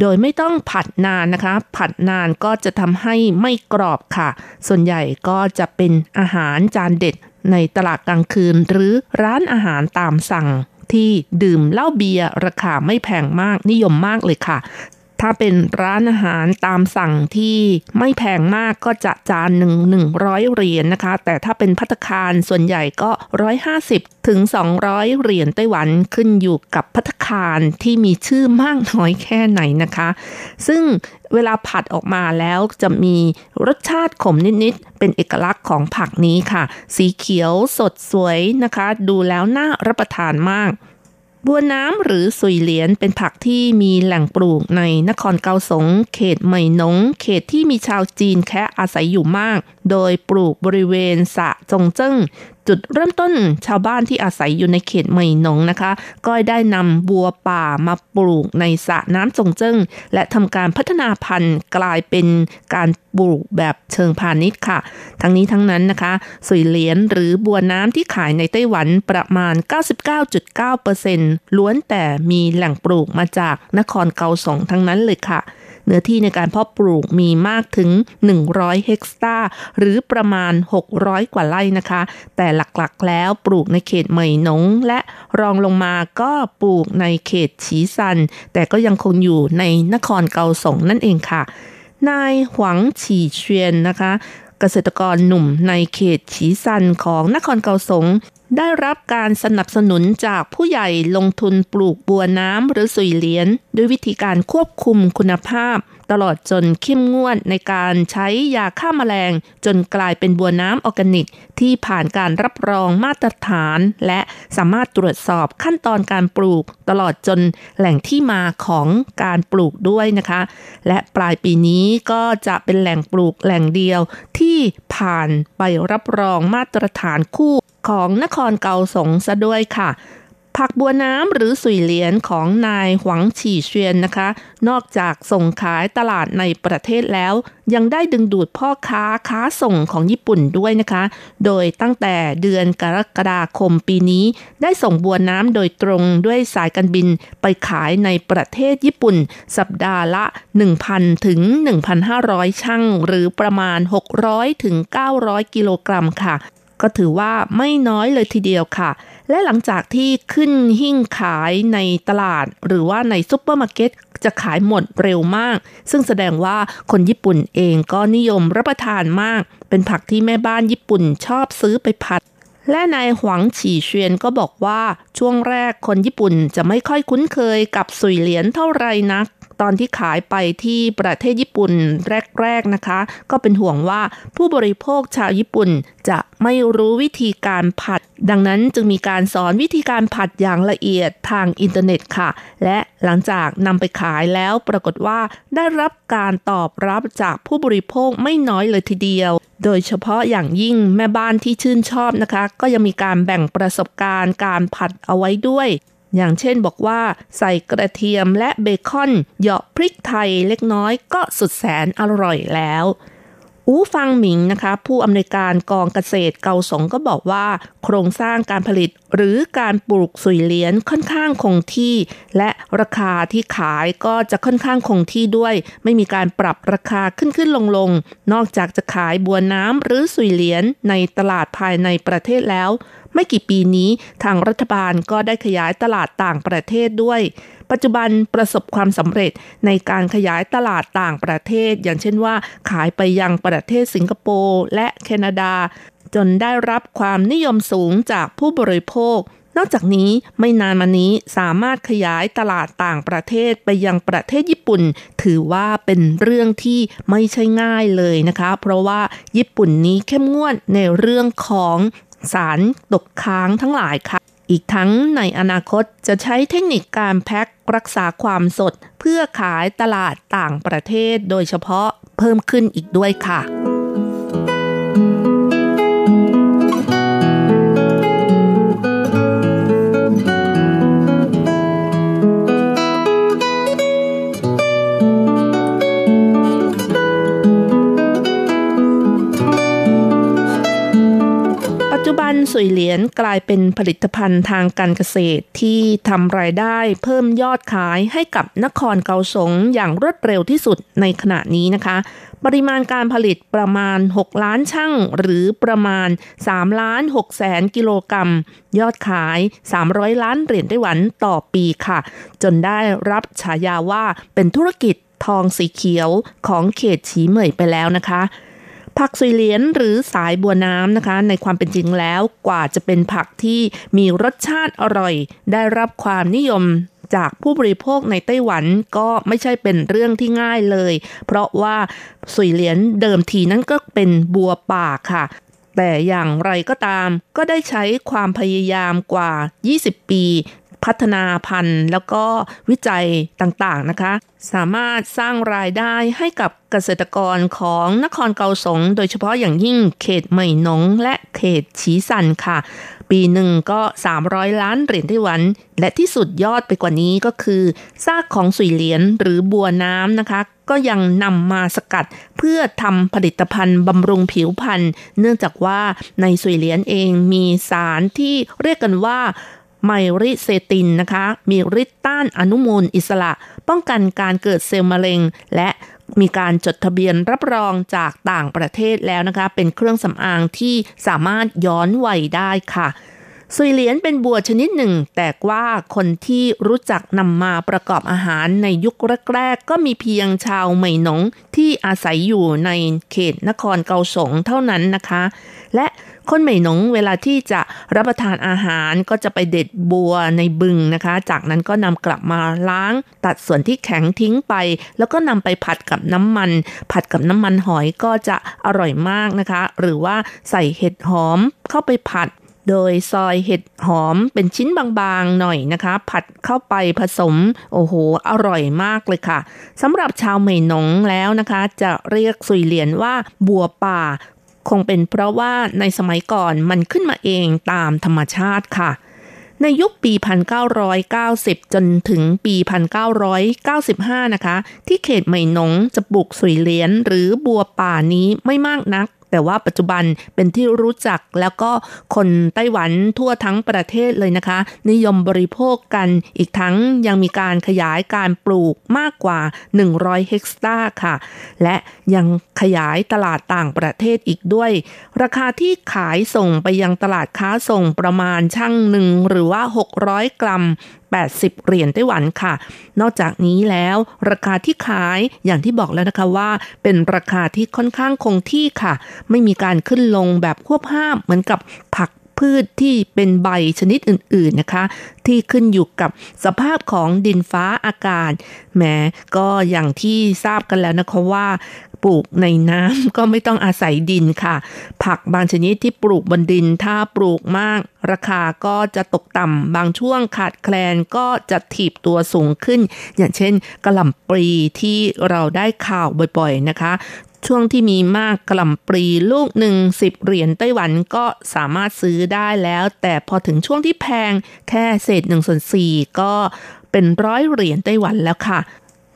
โดยไม่ต้องผัดนานนะคะผัดนานก็จะทำให้ไม่กรอบค่ะส่วนใหญ่ก็จะเป็นอาหารจานเด็ดในตลาดกลางคืนหรือร้านอาหารตามสั่งที่ดื่มเหล้าเบียร์ราคาไม่แพงมากนิยมมากเลยค่ะถ้าเป็นร้านอาหารตามสั่งที่ไม่แพงมากก็จะจานหนึ่ง100 เหรียญนะคะแต่ถ้าเป็นภัตตาคารส่วนใหญ่ก็150 ถึง 200 เหรียญไต้หวันขึ้นอยู่กับภัตตาคารที่มีชื่อมากน้อยแค่ไหนนะคะซึ่งเวลาผัดออกมาแล้วจะมีรสชาติขมนิดๆเป็นเอกลักษณ์ของผักนี้ค่ะสีเขียวสดสวยนะคะดูแล้วน่ารับประทานมากบัวน้ำหรือสุยเหรียญเป็นผักที่มีแหล่งปลูกในนครเกาสงเขตเหมยหนงเขตที่มีชาวจีนแค่อาศัยอยู่มากโดยปลูกบริเวณสะจงเจิ้งจุดเริ่มต้นชาวบ้านที่อาศัยอยู่ในเขตเหมยหนงนะคะก็ได้นำบัวป่ามาปลูกในสระน้ำจงเจิ้งและทำการพัฒนาพันธุ์กลายเป็นการปลูกแบบเชิงพาณิชย์ค่ะทั้งนี้ทั้งนั้นนะคะสุยเหรียญหรือบัวน้ำที่ขายในไต้หวันประมาณ 99.9% ล้วนแต่มีแหล่งปลูกมาจากนครเกาสงทั้งนั้นเลยค่ะเนื้อที่ในการเพาะปลูกมีมากถึง100 เฮกตาร์หรือประมาณ600 กว่าไร่นะคะแต่หลักๆแล้วปลูกในเขตเหมยหนงและรองลงมาก็ปลูกในเขตฉีซันแต่ก็ยังคงอยู่ในนครเกาสงนั่นเองค่ะนายหวังฉีเชียนนะคะเกษตรกรหนุ่มในเขตฉีซันของนครเกาสงได้รับการสนับสนุนจากผู้ใหญ่ลงทุนปลูกบัวน้ำหรือสุยเหรียญด้วยวิธีการควบคุมคุณภาพตลอดจนเข้มงวดในการใช้ยาฆ่าแมลงจนกลายเป็นบัวน้ำออร์แกนิกที่ผ่านการรับรองมาตรฐานและสามารถตรวจสอบขั้นตอนการปลูกตลอดจนแหล่งที่มาของการปลูกด้วยนะคะและปลายปีนี้ก็จะเป็นแหล่งปลูกแหล่งเดียวที่ผ่านใบรับรองมาตรฐานคู่ของนครเกาสงซะด้วยค่ะผักบัวน้ำหรือสุยเหรียญของนายหวังฉีเชียนนะคะนอกจากส่งขายตลาดในประเทศแล้วยังได้ดึงดูดพ่อค้าค้าส่งของญี่ปุ่นด้วยนะคะโดยตั้งแต่เดือนกรกฎาคมปีนี้ได้ส่งบัวน้ำโดยตรงด้วยสายการบินไปขายในประเทศญี่ปุ่นสัปดาห์ละ 1,000 ถึง 1,500 ชั่งหรือประมาณ 600 ถึง 900 กิโลกรัมค่ะก็ถือว่าไม่น้อยเลยทีเดียวค่ะและหลังจากที่ขึ้นหิ้งขายในตลาดหรือว่าในซุปเปอร์มาร์เก็ตจะขายหมดเร็วมากซึ่งแสดงว่าคนญี่ปุ่นเองก็นิยมรับประทานมากเป็นผักที่แม่บ้านญี่ปุ่นชอบซื้อไปผัด และนายหวังฉี่เชียนก็บอกว่าช่วงแรกคนญี่ปุ่นจะไม่ค่อยคุ้นเคยกับสุยเหรียญเท่าไรนักตอนที่ขายไปที่ประเทศญี่ปุ่นแรกๆนะคะก็เป็นห่วงว่าผู้บริโภคชาวญี่ปุ่นจะไม่รู้วิธีการผัดดังนั้นจึงมีการสอนวิธีการผัดอย่างละเอียดทางอินเทอร์เน็ตค่ะและหลังจากนำไปขายแล้วปรากฏว่าได้รับการตอบรับจากผู้บริโภคไม่น้อยเลยทีเดียวโดยเฉพาะอย่างยิ่งแม่บ้านที่ชื่นชอบนะคะก็ยังมีการแบ่งประสบการณ์การผัดเอาไว้ด้วยอย่างเช่นบอกว่าใส่กระเทียมและเบคอนเหยาะพริกไทยเล็กน้อยก็สุดแสนอร่อยแล้วอูฟังหมิงนะคะผู้อำนวยการกองเกษตรเกาสงก็บอกว่าโครงสร้างการผลิตหรือการปลูกสุยเหรียญค่อนข้างคงที่และราคาที่ขายก็จะค่อนข้างคงที่ด้วยไม่มีการปรับราคาขึ้นลงนอกจากจะขายบัวน้ำหรือสุยเหรียญในตลาดภายในประเทศแล้วไม่กี่ปีนี้ทางรัฐบาลก็ได้ขยายตลาดต่างประเทศด้วยปัจจุบันประสบความสำเร็จในการขยายตลาดต่างประเทศอย่างเช่นว่าขายไปยังประเทศสิงคโปร์และแคนาดาจนได้รับความนิยมสูงจากผู้บริโภคนอกจากนี้ไม่นานมานี้สามารถขยายตลาดต่างประเทศไปยังประเทศญี่ปุ่นถือว่าเป็นเรื่องที่ไม่ใช่ง่ายเลยนะคะเพราะว่าญี่ปุ่นนี้เข้มงวดในเรื่องของสารตกค้างทั้งหลายค่ะอีกทั้งในอนาคตจะใช้เทคนิคการแพ็ครักษาความสดเพื่อขายตลาดต่างประเทศโดยเฉพาะเพิ่มขึ้นอีกด้วยค่ะสุยเหรียญกลายเป็นผลิตภัณฑ์ทางการเกษตรที่ทำรายได้เพิ่มยอดขายให้กับนครเกาสงอย่างรวดเร็วที่สุดในขณะนี้นะคะปริมาณการผลิตประมาณ6ล้านชั่งหรือประมาณ3ล้าน6แสนกิโลกรัมยอดขาย300ล้านเหรียญไต้หวันต่อปีค่ะจนได้รับฉายาว่าเป็นธุรกิจทองสีเขียวของเขตฉีเหมยไปแล้วนะคะผักสุยเหรียญหรือสายบัวน้ำนะคะในความเป็นจริงแล้วกว่าจะเป็นผักที่มีรสชาติอร่อยได้รับความนิยมจากผู้บริโภคในไต้หวันก็ไม่ใช่เป็นเรื่องที่ง่ายเลยเพราะว่าสุยเหรียญเดิมทีนั้นก็เป็นบัวป่าค่ะแต่อย่างไรก็ตามก็ได้ใช้ความพยายามกว่า20ปีพัฒนาพันธุ์แล้วก็วิจัยต่างๆนะคะสามารถสร้างรายได้ให้กับเกษตรกรของนครเกาสงโดยเฉพาะอย่างยิ่งเขตเหมยหนงและเขตฉีซันค่ะปีหนึ่งก็300ล้านเหรียญไต้หวันและที่สุดยอดไปกว่านี้ก็คือซากของสุยเหรียญหรือบัวน้ำนะคะก็ยังนำมาสกัดเพื่อทำผลิตภัณฑ์บำรุงผิวพรรณเนื่องจากว่าในสุยเหรียญเองมีสารที่เรียกกันว่าไมริเซตินนะคะมีฤทธิ์ต้านอนุมูลอิสระป้องกันการเกิดเซลล์มะเร็งและมีการจดทะเบียนรับรองจากต่างประเทศแล้วนะคะเป็นเครื่องสำอางที่สามารถย้อนวัยได้ค่ะสุยเหรียญเป็นบัวชนิดหนึ่งแต่ว่าคนที่รู้จักนำมาประกอบอาหารในยุคแรกๆก็มีเพียงชาวเหมยหนงที่อาศัยอยู่ในเขตนครเกาสงเท่านั้นนะคะและคนเหมยหนงเวลาที่จะรับประทานอาหารก็จะไปเด็ดบัวในบึงนะคะจากนั้นก็นำกลับมาล้างตัดส่วนที่แข็งทิ้งไปแล้วก็นำไปผัดกับน้ำมันหอยก็จะอร่อยมากนะคะหรือว่าใส่เห็ดหอมเข้าไปผัดโดยซอยเห็ดหอมเป็นชิ้นบางๆหน่อยนะคะผัดเข้าไปผสมโอ้โหอร่อยมากเลยค่ะสำหรับชาวเหมยหนงแล้วนะคะจะเรียกสุยเหรียญว่าบัวป่าคงเป็นเพราะว่าในสมัยก่อนมันขึ้นมาเองตามธรรมชาติค่ะในยุคปี1990จนถึงปี1995นะคะที่เขตเหมยหนงจะปลูกสุยเหรียญหรือบัวป่านี้ไม่มากนักแต่ว่าปัจจุบันเป็นที่รู้จักแล้วก็คนไต้หวันทั่วทั้งประเทศเลยนะคะนิยมบริโภคกันอีกทั้งยังมีการขยายการปลูกมากกว่า100เฮกตาร์ค่ะและยังขยายตลาดต่างประเทศอีกด้วยราคาที่ขายส่งไปยังตลาดค้าส่งประมาณชั่งหนึ่งหรือว่า600กรัม80เหรียญไต้หวันค่ะนอกจากนี้แล้วราคาที่ขายอย่างที่บอกแล้วนะคะว่าเป็นราคาที่ค่อนข้างคงที่ค่ะไม่มีการขึ้นลงแบบควบห้ามเหมือนกับผัก พืชที่เป็นใบชนิดอื่นๆนะคะที่ขึ้นอยู่กับสภาพของดินฟ้าอากาศแหมก็อย่างที่ทราบกันแล้วนะคะว่าปลูกในน้ำก็ไม่ต้องอาศัยดินค่ะผักบางชนิดที่ปลูกบนดินถ้าปลูกมากราคาก็จะตกต่ำบางช่วงขาดแคลนก็จะถีบตัวสูงขึ้นอย่างเช่นกะหล่ำปลีที่เราได้ข่าวบ่อยๆนะคะช่วงที่มีมากกะหล่ำปลีลูกหนึ่ง10 เหรียญไต้หวันก็สามารถซื้อได้แล้วแต่พอถึงช่วงที่แพงแค่เศษ1/4ก็เป็น100 เหรียญไต้หวันแล้วค่ะ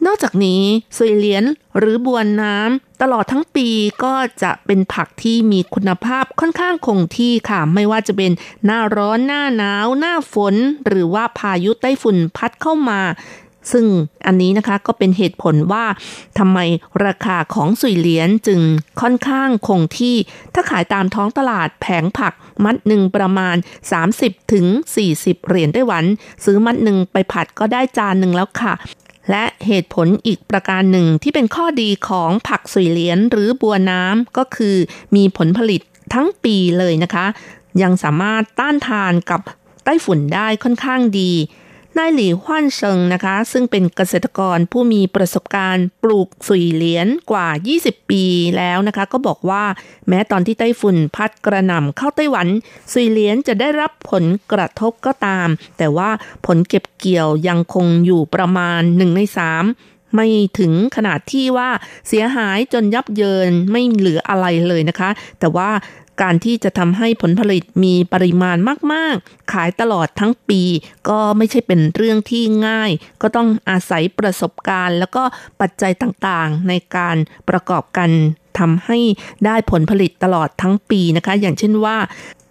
นอกจากนี้ซุยเหลียนหรือบัวน้ำตลอดทั้งปีก็จะเป็นผักที่มีคุณภาพค่อนข้างคงที่ค่ะไม่ว่าจะเป็นหน้าร้อนหน้าหนาวหน้าฝนหรือว่าพายุไต้ฝุ่นพัดเข้ามาซึ่งอันนี้นะคะก็เป็นเหตุผลว่าทำไมราคาของสุยเหลียนจึงค่อนข้างคงที่ถ้าขายตามท้องตลาดแผงผักมัดหนึ่งประมาณ 30-40 เหรียญไต้หวันซื้อมัดหนึ่งไปผัดก็ได้จานหนึ่งแล้วค่ะและเหตุผลอีกประการหนึ่งที่เป็นข้อดีของผักสุยเหลียนหรือบัวน้ำก็คือมีผลผลิตทั้งปีเลยนะคะยังสามารถต้านทานกับไต้ฝุ่นได้ค่อนข้างดีนายหลี่ฮวนเซิงนะคะซึ่งเป็นเกษตรกรผู้มีประสบการณ์ปลูกสุยเหลียนกว่า20 ปีแล้วนะคะก็บอกว่าแม้ตอนที่ไต้ฝุ่นพัดกระหน่ำเข้าไต้หวันสุยเหลียนจะได้รับผลกระทบก็ตามแต่ว่าผลเก็บเกี่ยวยังคงอยู่ประมาณ1/3ไม่ถึงขนาดที่ว่าเสียหายจนยับเยินไม่เหลืออะไรเลยนะคะแต่ว่าการที่จะทำให้ผลผลิตมีปริมาณมากๆขายตลอดทั้งปีก็ไม่ใช่เป็นเรื่องที่ง่ายก็ต้องอาศัยประสบการณ์แล้วก็ปัจจัยต่างๆในการประกอบกันทำให้ได้ผลผลิตตลอดทั้งปีนะคะอย่างเช่นว่า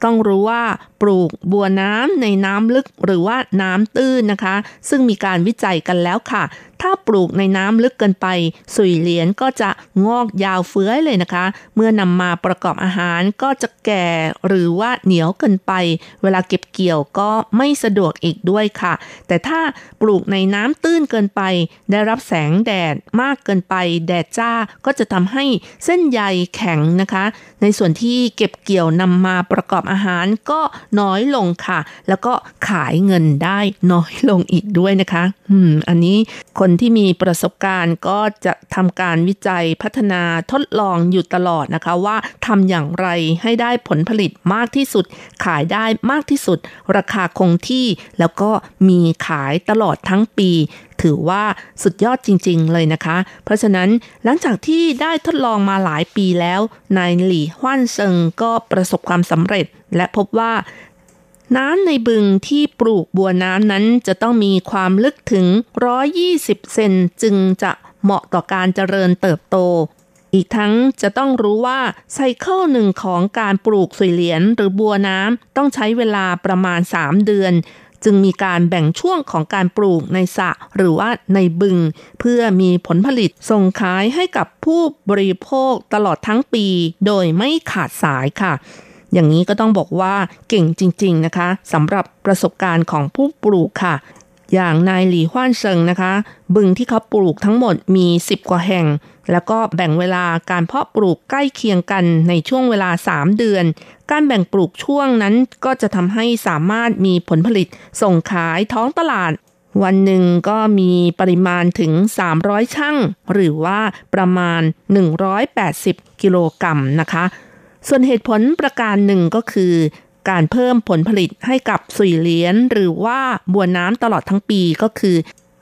ต้องรู้ว่าปลูกบัวน้ำในน้ำลึกหรือว่าน้ำตื้นนะคะซึ่งมีการวิจัยกันแล้วค่ะถ้าปลูกในน้ำลึกเกินไปสุยเหลียนก็จะงอกยาวเฟื้อยเลยนะคะเมื่อนำมาประกอบอาหารก็จะแก่หรือว่าเหนียวเกินไปเวลาเก็บเกี่ยวก็ไม่สะดวกอีกด้วยค่ะแต่ถ้าปลูกในน้ำตื้นเกินไปได้รับแสงแดดมากเกินไปแดดจ้าก็จะทำให้เส้นใยแข็งนะคะในส่วนที่เก็บเกี่ยวนำมาประกอบอาหารก็น้อยลงค่ะแล้วก็ขายเงินได้น้อยลงอีกด้วยนะคะอันนี้คนที่มีประสบการณ์ก็จะทำการวิจัยพัฒนาทดลองอยู่ตลอดนะคะว่าทำอย่างไรให้ได้ผลผลิตมากที่สุดขายได้มากที่สุดราคาคงที่แล้วก็มีขายตลอดทั้งปีถือว่าสุดยอดจริงๆเลยนะคะเพราะฉะนั้นหลังจากที่ได้ทดลองมาหลายปีแล้วนายหลี่ฮวนเซิงก็ประสบความสำเร็จและพบว่าน้ำในบึงที่ปลูกบัวน้ำนั้นจะต้องมีความลึกถึง120เซนจึงจะเหมาะต่อการเจริญเติบโตอีกทั้งจะต้องรู้ว่าไซเคิลหนึ่งของการปลูกสุยเหลียนหรือบัวน้ำต้องใช้เวลาประมาณ3 เดือนจึงมีการแบ่งช่วงของการปลูกในสระหรือว่าในบึงเพื่อมีผลผลิตส่งขายให้กับผู้บริโภคตลอดทั้งปีโดยไม่ขาดสายค่ะอย่างนี้ก็ต้องบอกว่าเก่งจริงๆนะคะสำหรับประสบการณ์ของผู้ปลูกค่ะอย่างนายหลี่ฮวนเซิงนะคะบึงที่เขาปลูกทั้งหมดมี10กว่าแห่งแล้วก็แบ่งเวลาการเพาะปลูกใกล้เคียงกันในช่วงเวลา3 เดือนการแบ่งปลูกช่วงนั้นก็จะทำให้สามารถมีผลผลิตส่งขายท้องตลาดวันหนึ่งก็มีปริมาณถึง300ชั่งหรือว่าประมาณ180กิโลกรัมนะคะส่วนเหตุผลประการหนึ่งก็คือการเพิ่มผลผลิตให้กับสุยเหลียนหรือว่าบัวน้ำตลอดทั้งปีก็คือ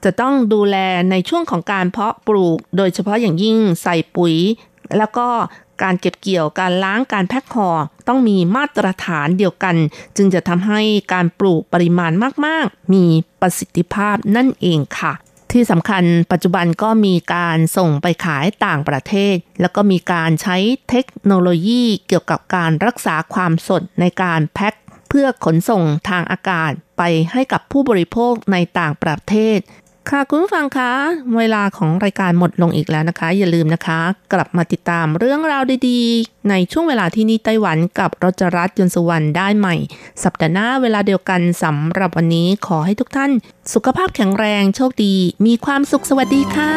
จะต้องดูแลในช่วงของการเพาะปลูกโดยเฉพาะอย่างยิ่งใส่ปุ๋ยแล้วก็การเก็บเกี่ยวการล้างการแพ็คห่อต้องมีมาตรฐานเดียวกันจึงจะทำให้การปลูกปริมาณมากๆมีประสิทธิภาพนั่นเองค่ะที่สำคัญปัจจุบันก็มีการส่งไปขายต่างประเทศแล้วก็มีการใช้เทคโนโลยีเกี่ยวกับการรักษาความสดในการแพ็คเพื่อขนส่งทางอากาศไปให้กับผู้บริโภคในต่างประเทศค่ะคุณผู้ฟังคะเวลาของรายการหมดลงอีกแล้วนะคะอย่าลืมนะคะกลับมาติดตามเรื่องราวดีๆในช่วงเวลาที่นี่ไต้หวันกับรจรัสยนต์สุวรรณได้ใหม่สัปดาห์หน้าเวลาเดียวกันสำหรับวันนี้ขอให้ทุกท่านสุขภาพแข็งแรงโชคดีมีความสุขสวัสดีค่ะ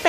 ที่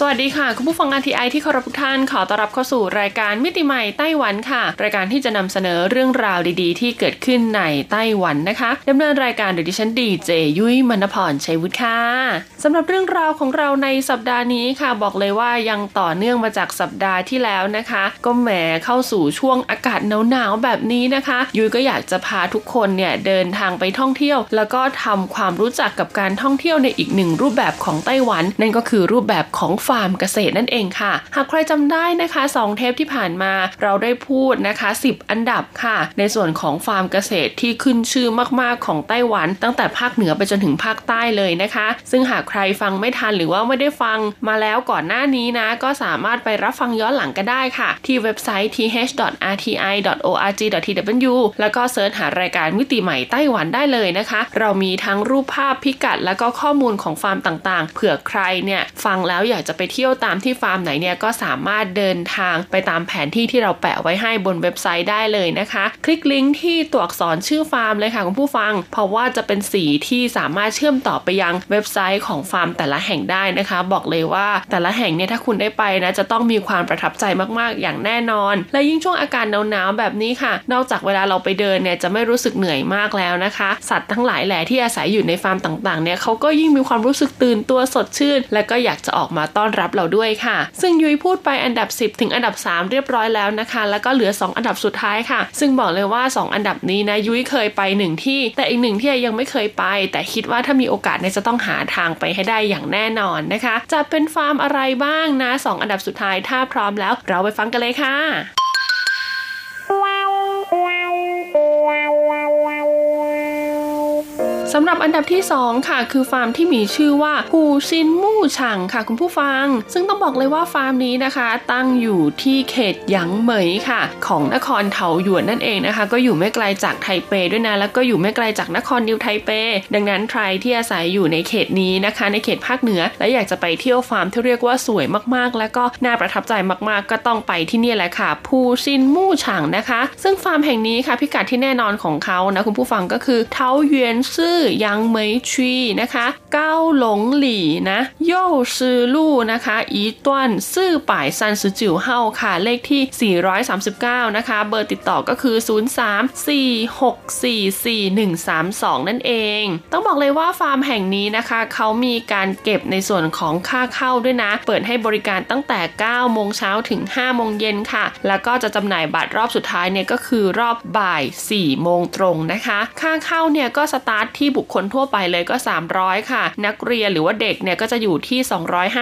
สวัสดีค่ะคุณผู้ฟัง RTI ที่เคารพทุกท่านขอต้อนรับเข้าสู่รายการมิติใหม่ไต้หวันค่ะรายการที่จะนำเสนอเรื่องราวดีๆที่เกิดขึ้นในไต้หวันนะคะดำเนินรายการโดยดิฉันดีเจยุ้ยมณพรชัยวุฒิค่ะสำหรับเรื่องราวของเราในสัปดาห์นี้ค่ะบอกเลยว่ายังต่อเนื่องมาจากสัปดาห์ที่แล้วนะคะก็แหมเข้าสู่ช่วงอากาศหนาวๆแบบนี้นะคะยุ้ยก็อยากจะพาทุกคนเนี่ยเดินทางไปท่องเที่ยวแล้วก็ทำความรู้จักกับการท่องเที่ยวในอีกหนึ่งรูปแบบของไต้หวันนั่นก็คือรูปแบบของฟาร์มเกษตรนั่นเองค่ะหากใครจำได้นะคะ2เทปที่ผ่านมาเราได้พูดนะคะ10อันดับค่ะในส่วนของฟาร์มเกษตรที่ขึ้นชื่อมากๆของไต้หวันตั้งแต่ภาคเหนือไปจนถึงภาคใต้เลยนะคะซึ่งหากใครฟังไม่ทันหรือว่าไม่ได้ฟังมาแล้วก่อนหน้านี้นะก็สามารถไปรับฟังย้อนหลังก็ได้ค่ะที่เว็บไซต์ th.rti.org.tw แล้วก็เสิร์ชหารายการมิติใหม่ไต้หวันได้เลยนะคะเรามีทั้งรูปภาพพิกัดแล้วก็ข้อมูลของฟาร์มต่างๆเผื่อใครเนี่ยฟังแล้วอยากจะไปเที่ยวตามที่ฟาร์มไหนเนี่ยก็สามารถเดินทางไปตามแผนที่ที่เราแปะไว้ให้บนเว็บไซต์ได้เลยนะคะคลิกลิงก์ที่ตัวอักษรชื่อฟาร์มเลยค่ะคุณผู้ฟังเพราะว่าจะเป็นสีที่สามารถเชื่อมต่อไปยังเว็บไซต์ของฟาร์มแต่ละแห่งได้นะคะบอกเลยว่าแต่ละแห่งเนี่ยถ้าคุณได้ไปนะจะต้องมีความประทับใจมากๆอย่างแน่นอนและยิ่งช่วงอากาศหนาวๆแบบนี้ค่ะนอกจากเวลาเราไปเดินเนี่ยจะไม่รู้สึกเหนื่อยมากแล้วนะคะสัตว์ทั้งหลายแหล่ที่อาศัยอยู่ในฟาร์มต่างๆเนี่ยเขาก็ยิ่งมีความรู้สึกตื่นตัวสดชื่นและก็อยากจะออกมาต้อนรับเราด้วยค่ะซึ่งยุ้ยพูดไปอันดับ10ถึงอันดับ3เรียบร้อยแล้วนะคะแล้วก็เหลือ2อันดับสุดท้ายค่ะซึ่งบอกเลยว่า2อันดับนี้นะยุ้ยเคยไป1ที่แต่อีก1ที่ยังไม่เคยไปแต่คิดว่าถ้ามีโอกาสเนี่ยจะต้องหาทางไปให้ได้อย่างแน่นอนนะคะจะเป็นฟาร์มอะไรบ้างนะ2อันดับสุดท้ายถ้าพร้อมแล้วเราไปฟังกันเลยค่ะสำหรับอันดับที่2ค่ะคือฟาร์มที่มีชื่อว่ากูชินมู่ฉังค่ะคุณผู้ฟังซึ่งต้องบอกเลยว่าฟาร์มนี้นะคะตั้งอยู่ที่เขตหยางเหมยค่ะของนครเถาหยวนนั่นเองนะคะก็อยู่ไม่ไกลจากไทเปด้วยนะแล้วก็อยู่ไม่ไกลจากนครนิวไทเปดังนั้นใครที่อาศัยอยู่ในเขตนี้นะคะในเขตภาคเหนือและอยากจะไปเที่ยวฟาร์มที่เรียกว่าสวยมากๆและก็น่าประทับใจมากๆก็ต้องไปที่นี่แหละค่ะกูชินมู่ฉังนะคะซึ่งฟาร์มแห่งนี้ค่ะพิกัดที่แน่นอนของเขานะคุณผู้ฟังก็คือเถาหยวนซื่อยังเหมยชีนะคะเก้าหลงหลี่นะโย่ซือลู่นะคะอีต้วนซื่อป่ายซันสุจิ๋วเฮาค่ะเลขที่439นะคะเบอร์ติดต่อก็คือ0346441132นั่นเองต้องบอกเลยว่าฟาร์มแห่งนี้นะคะเขามีการเก็บในส่วนของค่าเข้าด้วยนะเปิดให้บริการตั้งแต่ 9:00 น.ถึง 5:00 น.ค่ะแล้วก็จะจำหน่ายบัตรรอบสุดท้ายเนี่ยก็คือรอบบ่าย 4:00 น.ตรงนะคะค่าเข้าเนี่ยก็สตาร์ทที่บุคคลทั่วไปเลยก็300ค่ะนักเรียนหรือว่าเด็กเนี่ยก็จะอยู่ที่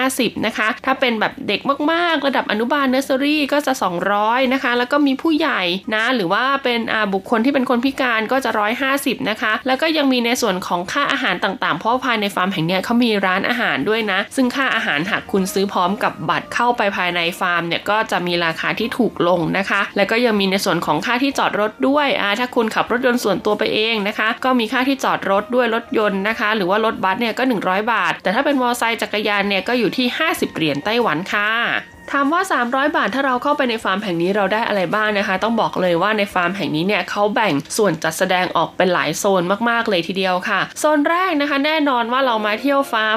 250นะคะถ้าเป็นแบบเด็กมากๆระดับอนุบาลเนอร์เซอรี่ก็จะ200นะคะแล้วก็มีผู้ใหญ่นะหรือว่าเป็นบุคคลที่เป็นคนพิการก็จะ150นะคะแล้วก็ยังมีในส่วนของค่าอาหารต่างๆเพราะภายในฟาร์มแห่งเนี้ยเขามีร้านอาหารด้วยนะซึ่งค่าอาหารหากคุณซื้อพร้อมกับบัตรเข้าไปภายในฟาร์มเนี่ยก็จะมีราคาที่ถูกลงนะคะแล้วก็ยังมีในส่วนของค่าที่จอดรถด้วยถ้าคุณขับรถยนต์ส่วนตัวไปเองนะคะก็มีค่าที่จอดรถด้วยรถยนต์นะคะหรือว่ารถบัสเนี่ยก็100บาทแต่ถ้าเป็นมอเตอร์ไซค์จักรยานเนี่ยก็อยู่ที่50 เหรียญไต้หวันค่ะถามว่า300บาทถ้าเราเข้าไปในฟาร์มแห่งนี้เราได้อะไรบ้างนะคะต้องบอกเลยว่าในฟาร์มแห่งนี้เนี่ยเขาแบ่งส่วนจัดแสดงออกเป็นหลายโซนมากๆเลยทีเดียวค่ะโซนแรกนะคะแน่นอนว่าเรามาเที่ยวฟาร์ม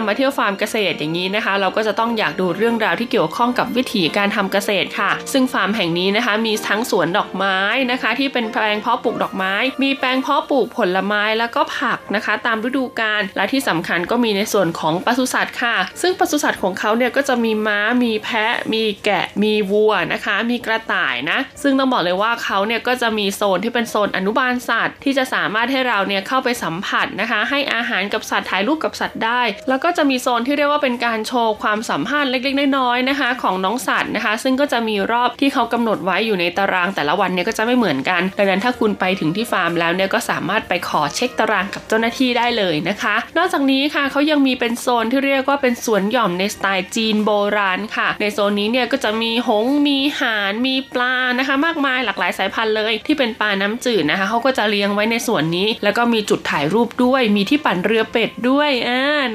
เกษตรอย่างนี้นะคะเราก็จะต้องอยากดูเรื่องราวที่เกี่ยวข้องกับวิถีการทำเกษตรค่ะซึ่งฟาร์มแห่งนี้นะคะมีทั้งสวนดอกไม้นะคะที่เป็นแปลงเพาะปลูกดอกไม้มีแปลงเพาะปลูกผลไม้แล้วก็ผักนะคะตามฤดูกาลและที่สำคัญก็มีในส่วนของปศุสัตว์ค่ะซึ่งปศุสัตว์ของเขาเนี่ยก็จะมีม้ามีแพะมีแกะมีวัวนะคะมีกระต่ายนะซึ่งต้องบอกเลยว่าเขาเนี่ยก็จะมีโซนที่เป็นโซนอนุบาลสัตว์ที่จะสามารถให้เราเนี่ยเข้าไปสัมผัสนะคะให้อาหารกับสัตว์ถ่ายรูปกับสัตว์ได้แล้วก็จะมีโซนที่เรียกว่าเป็นการโชว์ความสัมพันธ์เล็กๆน้อยๆนะคะของน้องสัตว์นะคะซึ่งก็จะมีรอบที่เขากำหนดไว้อยู่ในตารางแต่ละวันเนี่ยก็จะไม่เหมือนกันดังนั้นถ้าคุณไปถึงที่ฟาร์มแล้วเนี่ยก็สามารถไปขอเช็คตารางกับเจ้าหน้าที่ได้เลยนะคะนอกจากนี้ค่ะเขายังมีเป็นโซนที่เรียกว่าเป็นสวนหย่อมในสไตล์จีนโบราณค่ะในโซนนี้ เนี่ยก็จะมีหงส์มีห่านมีปลานะคะมากมายหลากหลายสายพันธุ์เลยที่เป็นปลาน้ำจืดนะคะเขาก็จะเลี้ยงไว้ในส่วนนี้แล้วก็มีจุดถ่ายรูปด้วยมีที่ปั่นเรือเป็ดด้วย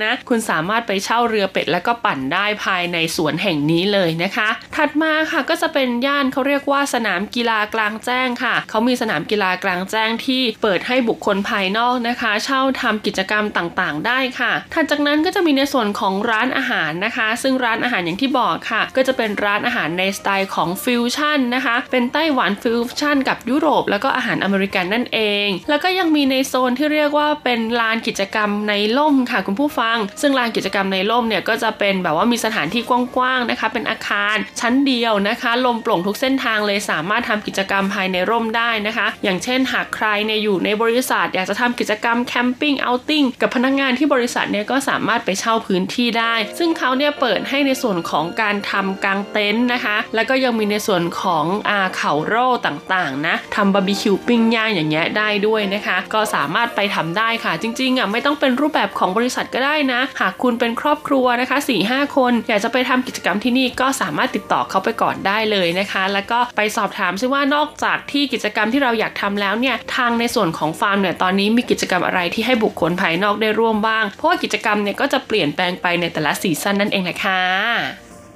นะคุณสามารถไปเช่าเรือเป็ดแล้วก็ปั่นได้ภายในสวนแห่งนี้เลยนะคะถัดมาค่ะก็จะเป็นย่านเขาเรียกว่าสนามกีฬากลางแจ้งค่ะเขามีสนามกีฬากลางแจ้งที่เปิดให้บุคคลภายนอกนะคะเช่าทำกิจกรรมต่างๆได้ค่ะถัดจากนั้นก็จะมีในส่วนของร้านอาหารนะคะซึ่งร้านอาหารอย่างที่บอกค่ะก็จะเป็นร้านอาหารในสไตล์ของฟิวชั่นนะคะเป็นไต้หวันฟิวชั่นกับยุโรปแล้วก็อาหารอเมริกันนั่นเองแล้วก็ยังมีในโซนที่เรียกว่าเป็นลานกิจกรรมในร่มค่ะคุณผู้ฟังซึ่งลานกิจกรรมในร่มเนี่ยก็จะเป็นแบบว่ามีสถานที่กว้างๆนะคะเป็นอาคารชั้นเดียวนะคะลมโปร่งทุกเส้นทางเลยสามารถทำกิจกรรมภายในร่มได้นะคะอย่างเช่นหากใครเนี่ยอยู่ในบริษัทอยากจะทำกิจกรรมแคมปิ้งเอาติ้งกับพนักงานที่บริษัทเนี่ยก็สามารถไปเช่าพื้นที่ได้ซึ่งเขาเนี่ยเปิดให้ในส่วนของการทำกางเต็นท์นะคะแล้วก็ยังมีในส่วนของเข่าโร่ต่างๆนะทำบาร์บีคิวปิ้งย่างอย่างเงี้ยได้ด้วยนะคะก็สามารถไปทำได้ค่ะจริงๆไม่ต้องเป็นรูปแบบของบริษัทก็ได้นะหากคุณเป็นครอบครัวนะคะ 4-5 คนอยากจะไปทำกิจกรรมที่นี่ก็สามารถติดต่อเขาไปก่อนได้เลยนะคะแล้วก็ไปสอบถามซิว่านอกจากที่กิจกรรมที่เราอยากทำแล้วเนี่ยทางในส่วนของฟาร์มเนี่ยตอนนี้มีกิจกรรมอะไรที่ให้บุคคลภายนอกได้ร่วมบ้างเพราะว่ากิจกรรมเนี่ยก็จะเปลี่ยนแปลงไปในแต่ละซีซั่นนั่นเองนะคะ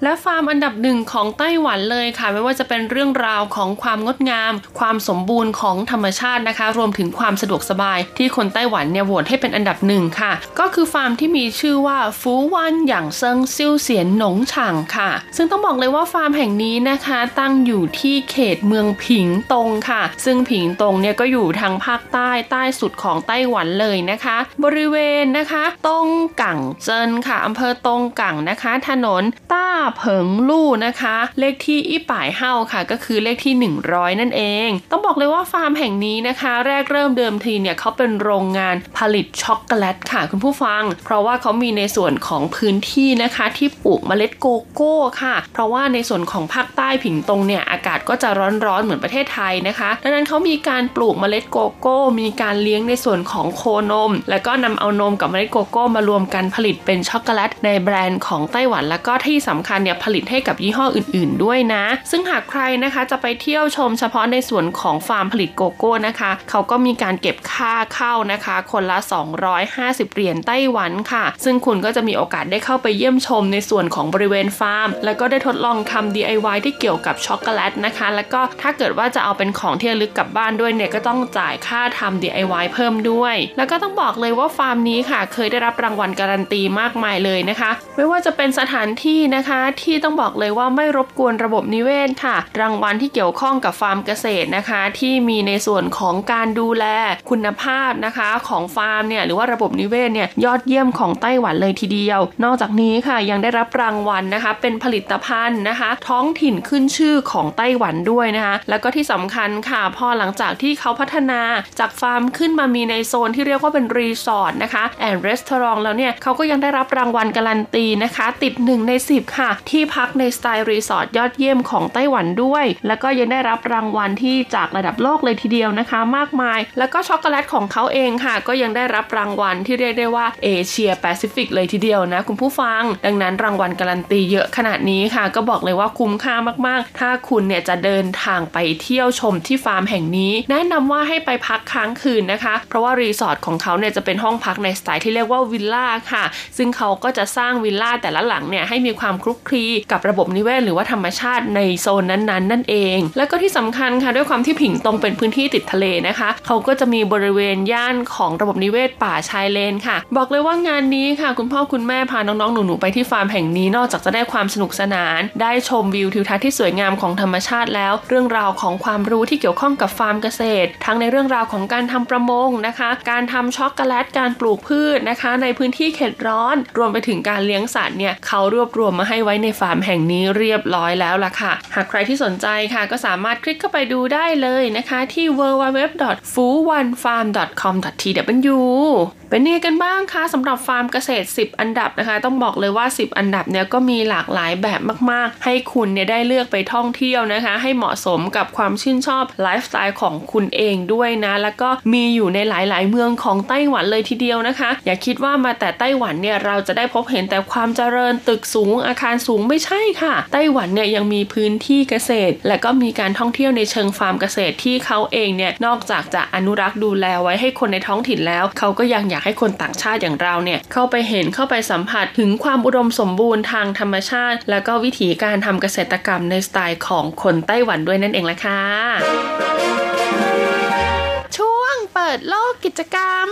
และฟาร์มอันดับหนึ่งของไต้หวันเลยค่ะไม่ว่าจะเป็นเรื่องราวของความงดงามความสมบูรณ์ของธรรมชาตินะคะรวมถึงความสะดวกสบายที่คนไต้หวันเนี่ยโหวตให้เป็นอันดับหนึ่งค่ะก็คือฟาร์มที่มีชื่อว่าฟูวันหยางเซิงซิ่วเสียนหนงฉ่างค่ะซึ่งต้องบอกเลยว่าฟาร์มแห่งนี้นะคะตั้งอยู่ที่เขตเมืองผิงตงค่ะซึ่งผิงตงเนี่ยก็อยู่ทางภาคใต้ใต้สุดของไต้หวันเลยนะคะบริเวณนะคะตงกั่งเจินค่ะอำเภอตงกั่งนะคะถนนต้าเผิงลู่นะคะเลขที่อี้ป่ายเฮาค่ะก็คือเลขที่100นั่นเองต้องบอกเลยว่าฟาร์มแห่งนี้นะคะแรกเริ่มเดิมทีเนี่ยเขาเป็นโรงงานผลิตช็อกโกแลตค่ะคุณผู้ฟังเพราะว่าเขามีในส่วนของพื้นที่นะคะที่ปลูกเมล็ดโกโก้ค่ะเพราะว่าในส่วนของภาคใต้ผิงตงเนี่ยอากาศก็จะร้อนๆเหมือนประเทศไทยนะคะดังนั้นเขามีการปลูกเมล็ดโกโก้มีการเลี้ยงในส่วนของโคนมแล้วก็นำเอานมกับเมล็ดโกโก้มารวมกันผลิตเป็นช็อกโกแลตในแบรนด์ของไต้หวันแล้วก็ที่สำคัญผลิตให้กับยี่ห้ออื่นๆด้วยนะซึ่งหากใครนะคะจะไปเที่ยวชมเฉพาะในส่วนของฟาร์มผลิตโกโก้นะคะเขาก็มีการเก็บค่าเข้านะคะคนละ250เหรียญไต้หวันค่ะซึ่งคุณก็จะมีโอกาสได้เข้าไปเยี่ยมชมในส่วนของบริเวณฟาร์มแล้วก็ได้ทดลองทำ DIY ที่เกี่ยวกับช็อกโกแลตนะคะแล้วก็ถ้าเกิดว่าจะเอาเป็นของที่ระลึกกลับบ้านด้วยเนี่ยก็ต้องจ่ายค่าทำ DIY เพิ่มด้วยแล้วก็ต้องบอกเลยว่าฟาร์มนี้ค่ะเคยได้รับรางวัลการันตีมากมายเลยนะคะไม่ว่าจะเป็นสถานที่นะคะที่ต้องบอกเลยว่าไม่รบกวนระบบนิเวศค่ะรางวัลที่เกี่ยวข้องกับฟาร์มเกษตรนะคะที่มีในส่วนของการดูแลคุณภาพนะคะของฟาร์มเนี่ยหรือว่าระบบนิเวศเนี่ยยอดเยี่ยมของไต้หวันเลยทีเดียวนอกจากนี้ค่ะยังได้รับรางวัลนะคะเป็นผลิตภัณฑ์นะคะท้องถิ่นขึ้นชื่อของไต้หวันด้วยนะคะแล้วก็ที่สำคัญค่ะพอหลังจากที่เขาพัฒนาจากฟาร์มขึ้นมามีในโซนที่เรียกว่าเป็นรีสอร์ทนะคะแอนด์รีสอร์ทแล้วเนี่ยเขาก็ยังได้รับรางวัลการันตีนะคะติด1 ใน 10ค่ะที่พักในสไตล์รีสอร์ทยอดเยี่ยมของไต้หวันด้วยแล้วก็ยังได้รับรางวัลที่จากระดับโลกเลยทีเดียวนะคะมากมายแล้วก็ช็อกโกแลตของเขาเองค่ะก็ยังได้รับรางวัลที่เรียกได้ว่าเอเชียแปซิฟิกเลยทีเดียวนะคุณผู้ฟังดังนั้นรางวัลการันตีเยอะขนาดนี้ค่ะก็บอกเลยว่าคุ้มค่ามากๆถ้าคุณเนี่ยจะเดินทางไปเที่ยวชมที่ฟาร์มแห่งนี้แนะนำว่าให้ไปพักค้างคืนนะคะเพราะว่ารีสอร์ทของเขาเนี่ยจะเป็นห้องพักในสไตล์ที่เรียกว่าวิลล่าค่ะซึ่งเขาก็จะสร้างวิลล่าแต่ละหลังเนี่ยให้มีความคลุกคลีกับระบบนิเวศหรือว่าธรรมชาติในโซนนั้นๆนั่นเองแล้วก็ที่สำคัญค่ะด้วยความที่ผิงตงเป็นพื้นที่ติดทะเลนะคะเขาก็จะมีบริเวณย่านของระบบนิเวศป่าชายเลนค่ะบอกเลยว่างานนี้ค่ะคุณพ่อคุณแม่พาน้องๆหนูๆไปที่ฟาร์มแห่งนี้นอกจากจะได้ความสนุกสนานได้ชมวิวทิวทัศน์ที่สวยงามของธรรมชาติแล้วเรื่องราวของความรู้ที่เกี่ยวข้องกับฟาร์มเกษตรทั้งในเรื่องราวของการทำประมงนะคะการทำช็อกโกแลตการปลูกพืชนะคะในพื้นที่เขตร้อนรวมไปถึงการเลี้ยงสัตว์เนี่ยเขารวบรวมมาให้ไว้ในฟาร์มแห่งนี้เรียบร้อยแล้วล่ะค่ะหากใครที่สนใจค่ะก็สามารถคลิกเข้าไปดูได้เลยนะคะที่ www.fuwanfarm.com.tw เป็นยังไงกันบ้างคะสำหรับฟาร์มเกษตร10อันดับนะคะต้องบอกเลยว่า10อันดับเนี่ยก็มีหลากหลายแบบมากๆให้คุณเนี่ยได้เลือกไปท่องเที่ยวนะคะให้เหมาะสมกับความชื่นชอบไลฟ์สไตล์ของคุณเองด้วยนะแล้วก็มีอยู่ในหลายๆเมืองของไต้หวันเลยทีเดียวนะคะอย่าคิดว่ามาแต่ไต้หวันเนี่ยเราจะได้พบเห็นแต่ความเจริญตึกสูงอาคารสูงไม่ใช่ค่ะไต้หวันเนี่ยยังมีพื้นที่เกษตรและก็มีการท่องเที่ยวในเชิงฟาร์มเกษตรที่เขาเองเนี่ยนอกจากจะอนุรักษ์ดูแลไว้ให้คนในท้องถิ่นแล้วเขาก็ยังอยากให้คนต่างชาติอย่างเราเนี่ยเข้าไปเห็นเข้าไปสัมผัสถึงความอุดมสมบูรณ์ทางธรรมชาติและก็วิถีการทำเกษตรกรรมในสไตล์ของคนไต้หวันด้วยนั่นเองล่ะค่ะช่วงเปิดโลกกิจกรรม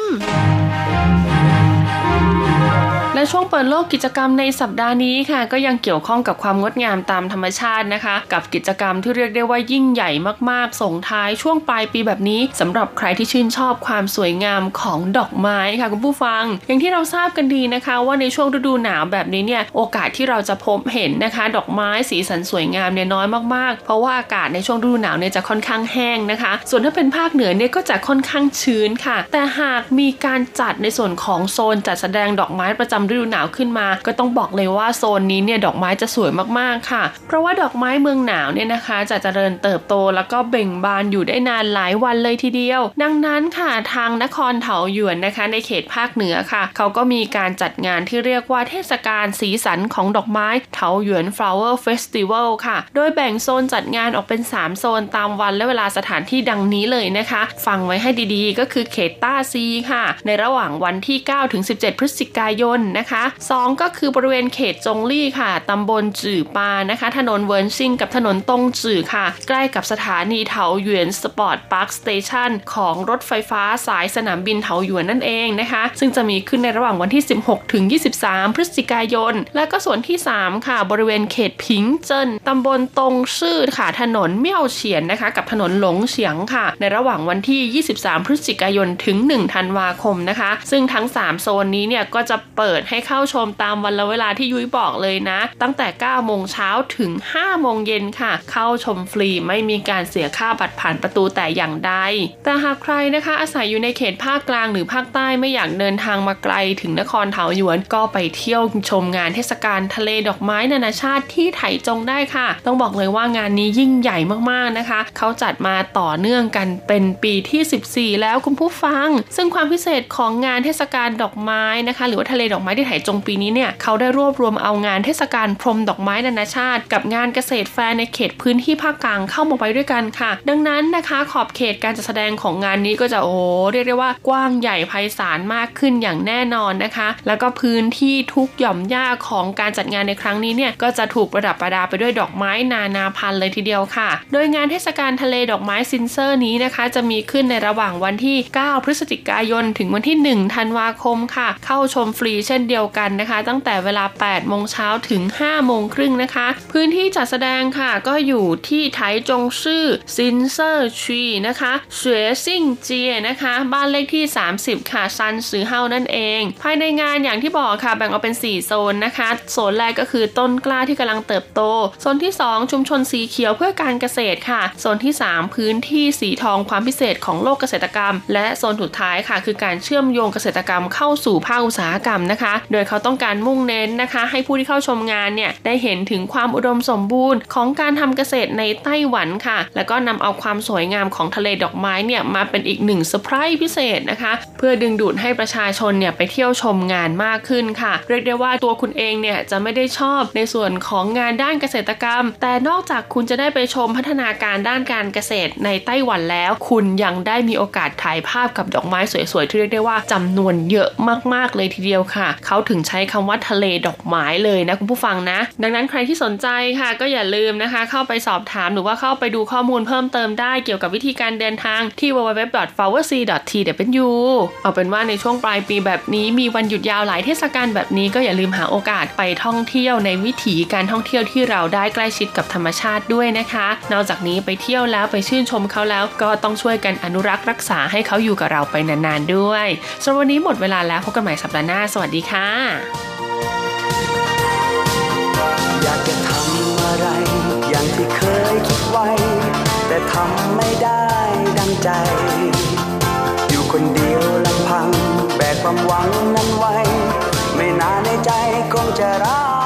และช่วงเปิดโลกกิจกรรมในสัปดาห์นี้ค่ะก็ยังเกี่ยวข้องกับความงดงามตามธรรมชาตินะคะกับกิจกรรมที่เรียกได้ว่ายิ่งใหญ่มากๆส่งท้ายช่วงปลายปีแบบนี้สำหรับใครที่ชื่นชอบความสวยงามของดอกไม้ค่ะคุณผู้ฟังอย่างที่เราทราบกันดีนะคะว่าในช่วงฤดูหนาวแบบนี้เนี่ยโอกาสที่เราจะพบเห็นนะคะดอกไม้สีสันสวยงามเนี่ยน้อยมากๆเพราะว่าอากาศในช่วงฤดูหนาวเนี่ยจะค่อนข้างแห้งนะคะส่วนถ้าเป็นภาคเหนือเนี่ยก็จะค่อนข้างชื้นค่ะแต่หากมีการจัดในส่วนของโซนจัดแสดงดอกไม้ประจำฤดูหนาวขึ้นมาก็ต้องบอกเลยว่าโซนนี้เนี่ยดอกไม้จะสวยมากๆค่ะเพราะว่าดอกไม้เมืองหนาวเนี่ยนะคะจะเจริญเติบโตแล้วก็เบ่งบานอยู่ได้นานหลายวันเลยทีเดียวดังนั้นค่ะทางนครเถาหยวนนะคะในเขตภาคเหนือค่ะเขาก็มีการจัดงานที่เรียกว่าเทศกาลสีสันของดอกไม้เถาหยวน Flower Festival ค่ะโดยแบ่งโซนจัดงานออกเป็น3โซนตามวันและเวลาสถานที่ดังนี้เลยนะคะฟังไว้ให้ดีๆก็คือเขตต้าซีค่ะในระหว่างวันที่9ถึง17พฤศจิกายนนะคะ2ก็คือบริเวณเขตจงลี่ค่ะตำบลจื่อปานะคะถนนเวินซิ่งกับถนนตงจื่อค่ะใกล้กับสถานีเถาหยวนสปอร์ตพาร์คสเตชันของรถไฟฟ้าสายสนามบินเถาหยวนนั่นเองนะคะซึ่งจะมีขึ้นในระหว่างวันที่16ถึง23พฤศจิกายนและก็ส่วนที่3ค่ะบริเวณเขตผิงเจิ้นตำบลตงชื่อค่ะถนนเมี่ยวเฉียนนะคะกับถนนหลงเฉียงค่ะในระหว่างวันที่23พฤศจิกายนถึง1ธันวาคมนะคะซึ่งทั้ง3โซนนี้เนี่ยก็จะเปิดให้เข้าชมตามวันและเวลาที่ยุ้ยบอกเลยนะตั้งแต่ 9 โมงเช้าถึง 5 โมงเย็นค่ะเข้าชมฟรีไม่มีการเสียค่าบัตรผ่านประตูแต่อย่างใดแต่หากใครนะคะอาศัยอยู่ในเขตภาคกลางหรือภาคใต้ไม่อยากเดินทางมาไกลถึงนครเถาหยวนก็ไปเที่ยวชมงานเทศกาลทะเลดอกไม้นานาชาติที่ไถจงได้ค่ะต้องบอกเลยว่างานนี้ยิ่งใหญ่มากๆนะคะเขาจัดมาต่อเนื่องกันเป็นปีที่14แล้วคุณผู้ฟังซึ่งความพิเศษของงานเทศกาลดอกไม้นะคะหรือว่าทะเลดอกไม้ที่ไถจงปีนี้เนี่ยเขาได้รวบรวมเอางานเทศกาลพรมดอกไม้นานาชาติกับงานเกษตรแฟร์ในเขตพื้นที่ภาคกลางเข้ามาไว้ด้วยกันค่ะดังนั้นนะคะขอบเขตการจัดแสดงของงานนี้ก็จะเรียกได้ว่ากว้างใหญ่ไพศาลมากขึ้นอย่างแน่นอนนะคะแล้วก็พื้นที่ทุกหย่อมหญ้าของการจัดงานในครั้งนี้เนี่ยก็จะถูกประดับประดาไปด้วยดอกไม้นานาพันธุ์เลยทีเดียวค่ะโดยงานเทศกาลทะเลดอกไม้ซินเซอร์นี้นะคะจะมีขึ้นในระหว่างวันที่9พฤศจิกายนถึงวันที่1ธันวาคมค่ะเข้าชมฟรีเช่นเดียวกันนะคะตั้งแต่เวลา 8 โมงเช้าถึง 5 โมงครึ่งนะคะพื้นที่จัดแสดงค่ะก็อยู่ที่ไถจงซื่อซินเซอร์ชีนะคะเสวยซิ่งเจียนะคะบ้านเลขที่30ค่ะซันซือเฮานั่นเองภายในงานอย่างที่บอกค่ะแบ่งออกเป็น4โซนนะคะโซนแรกก็คือต้นกล้าที่กำลังเติบโตโซนที่2ชุมชนสีเขียวเพื่อการเกษตรค่ะโซนที่3พื้นที่สีทองความพิเศษของโลกเกษตรกรรมและโซนสุดท้ายค่ะคือการเชื่อมโยงเกษตรกรรมเข้าสู่ภาคอุตสาหกรรมนะคะโดยเขาต้องการมุ่งเน้นนะคะให้ผู้ที่เข้าชมงานเนี่ยได้เห็นถึงความอุดมสมบูรณ์ของการทำเกษตรในไต้หวันค่ะแล้วก็นำเอาความสวยงามของทะเลดอกไม้เนี่ยมาเป็นอีกหนึ่งเซอร์ไพรส์พิเศษนะคะเพื่อดึงดูดให้ประชาชนเนี่ยไปเที่ยวชมงานมากขึ้นค่ะเรียกได้ว่าตัวคุณเองเนี่ยจะไม่ได้ชอบในส่วนของงานด้านเกษตรกรรมแต่นอกจากคุณจะได้ไปชมพัฒนาการด้านการเกษตรในไต้หวันแล้วคุณยังได้มีโอกาสถ่ายภาพกับดอกไม้สวยๆที่เรียกได้ว่าจำนวนเยอะมากๆเลยทีเดียวค่ะเขาถึงใช้คำว่าทะเลดอกไม้เลยนะคุณผู้ฟังนะดังนั้นใครที่สนใจค่ะก็อย่าลืมนะคะเข้าไปสอบถามหรือว่าเข้าไปดูข้อมูลเพิ่มเติมได้เกี่ยวกับวิธีการเดินทางที่ www.flowersea.tw เอาเป็นว่าในช่วงปลายปีแบบนี้มีวันหยุดยาวหลายเทศกาลแบบนี้ก็อย่าลืมหาโอกาสไปท่องเที่ยวในวิถีการท่องเที่ยวที่เราได้ใกล้ชิดกับธรรมชาติด้วยนะคะนอกจากนี้ไปเที่ยวแล้วไปชื่นชมเขาแล้วก็ต้องช่วยกันอนุรักษ์รักษาให้เขาอยู่กับเราไปนานๆด้วยสำหรับวันนี้หมดเวลาแล้วพบกันใหม่สัปดาห์หน้าสวัสดีค่ะอยากจะทำอะไรอย่างที่เคยคิดไว้แต่ทำไม่ได้ดังใจอยู่คนเดียวลำพัง กความหวังนั้นไว้ไม่นานในใจคงจะรัก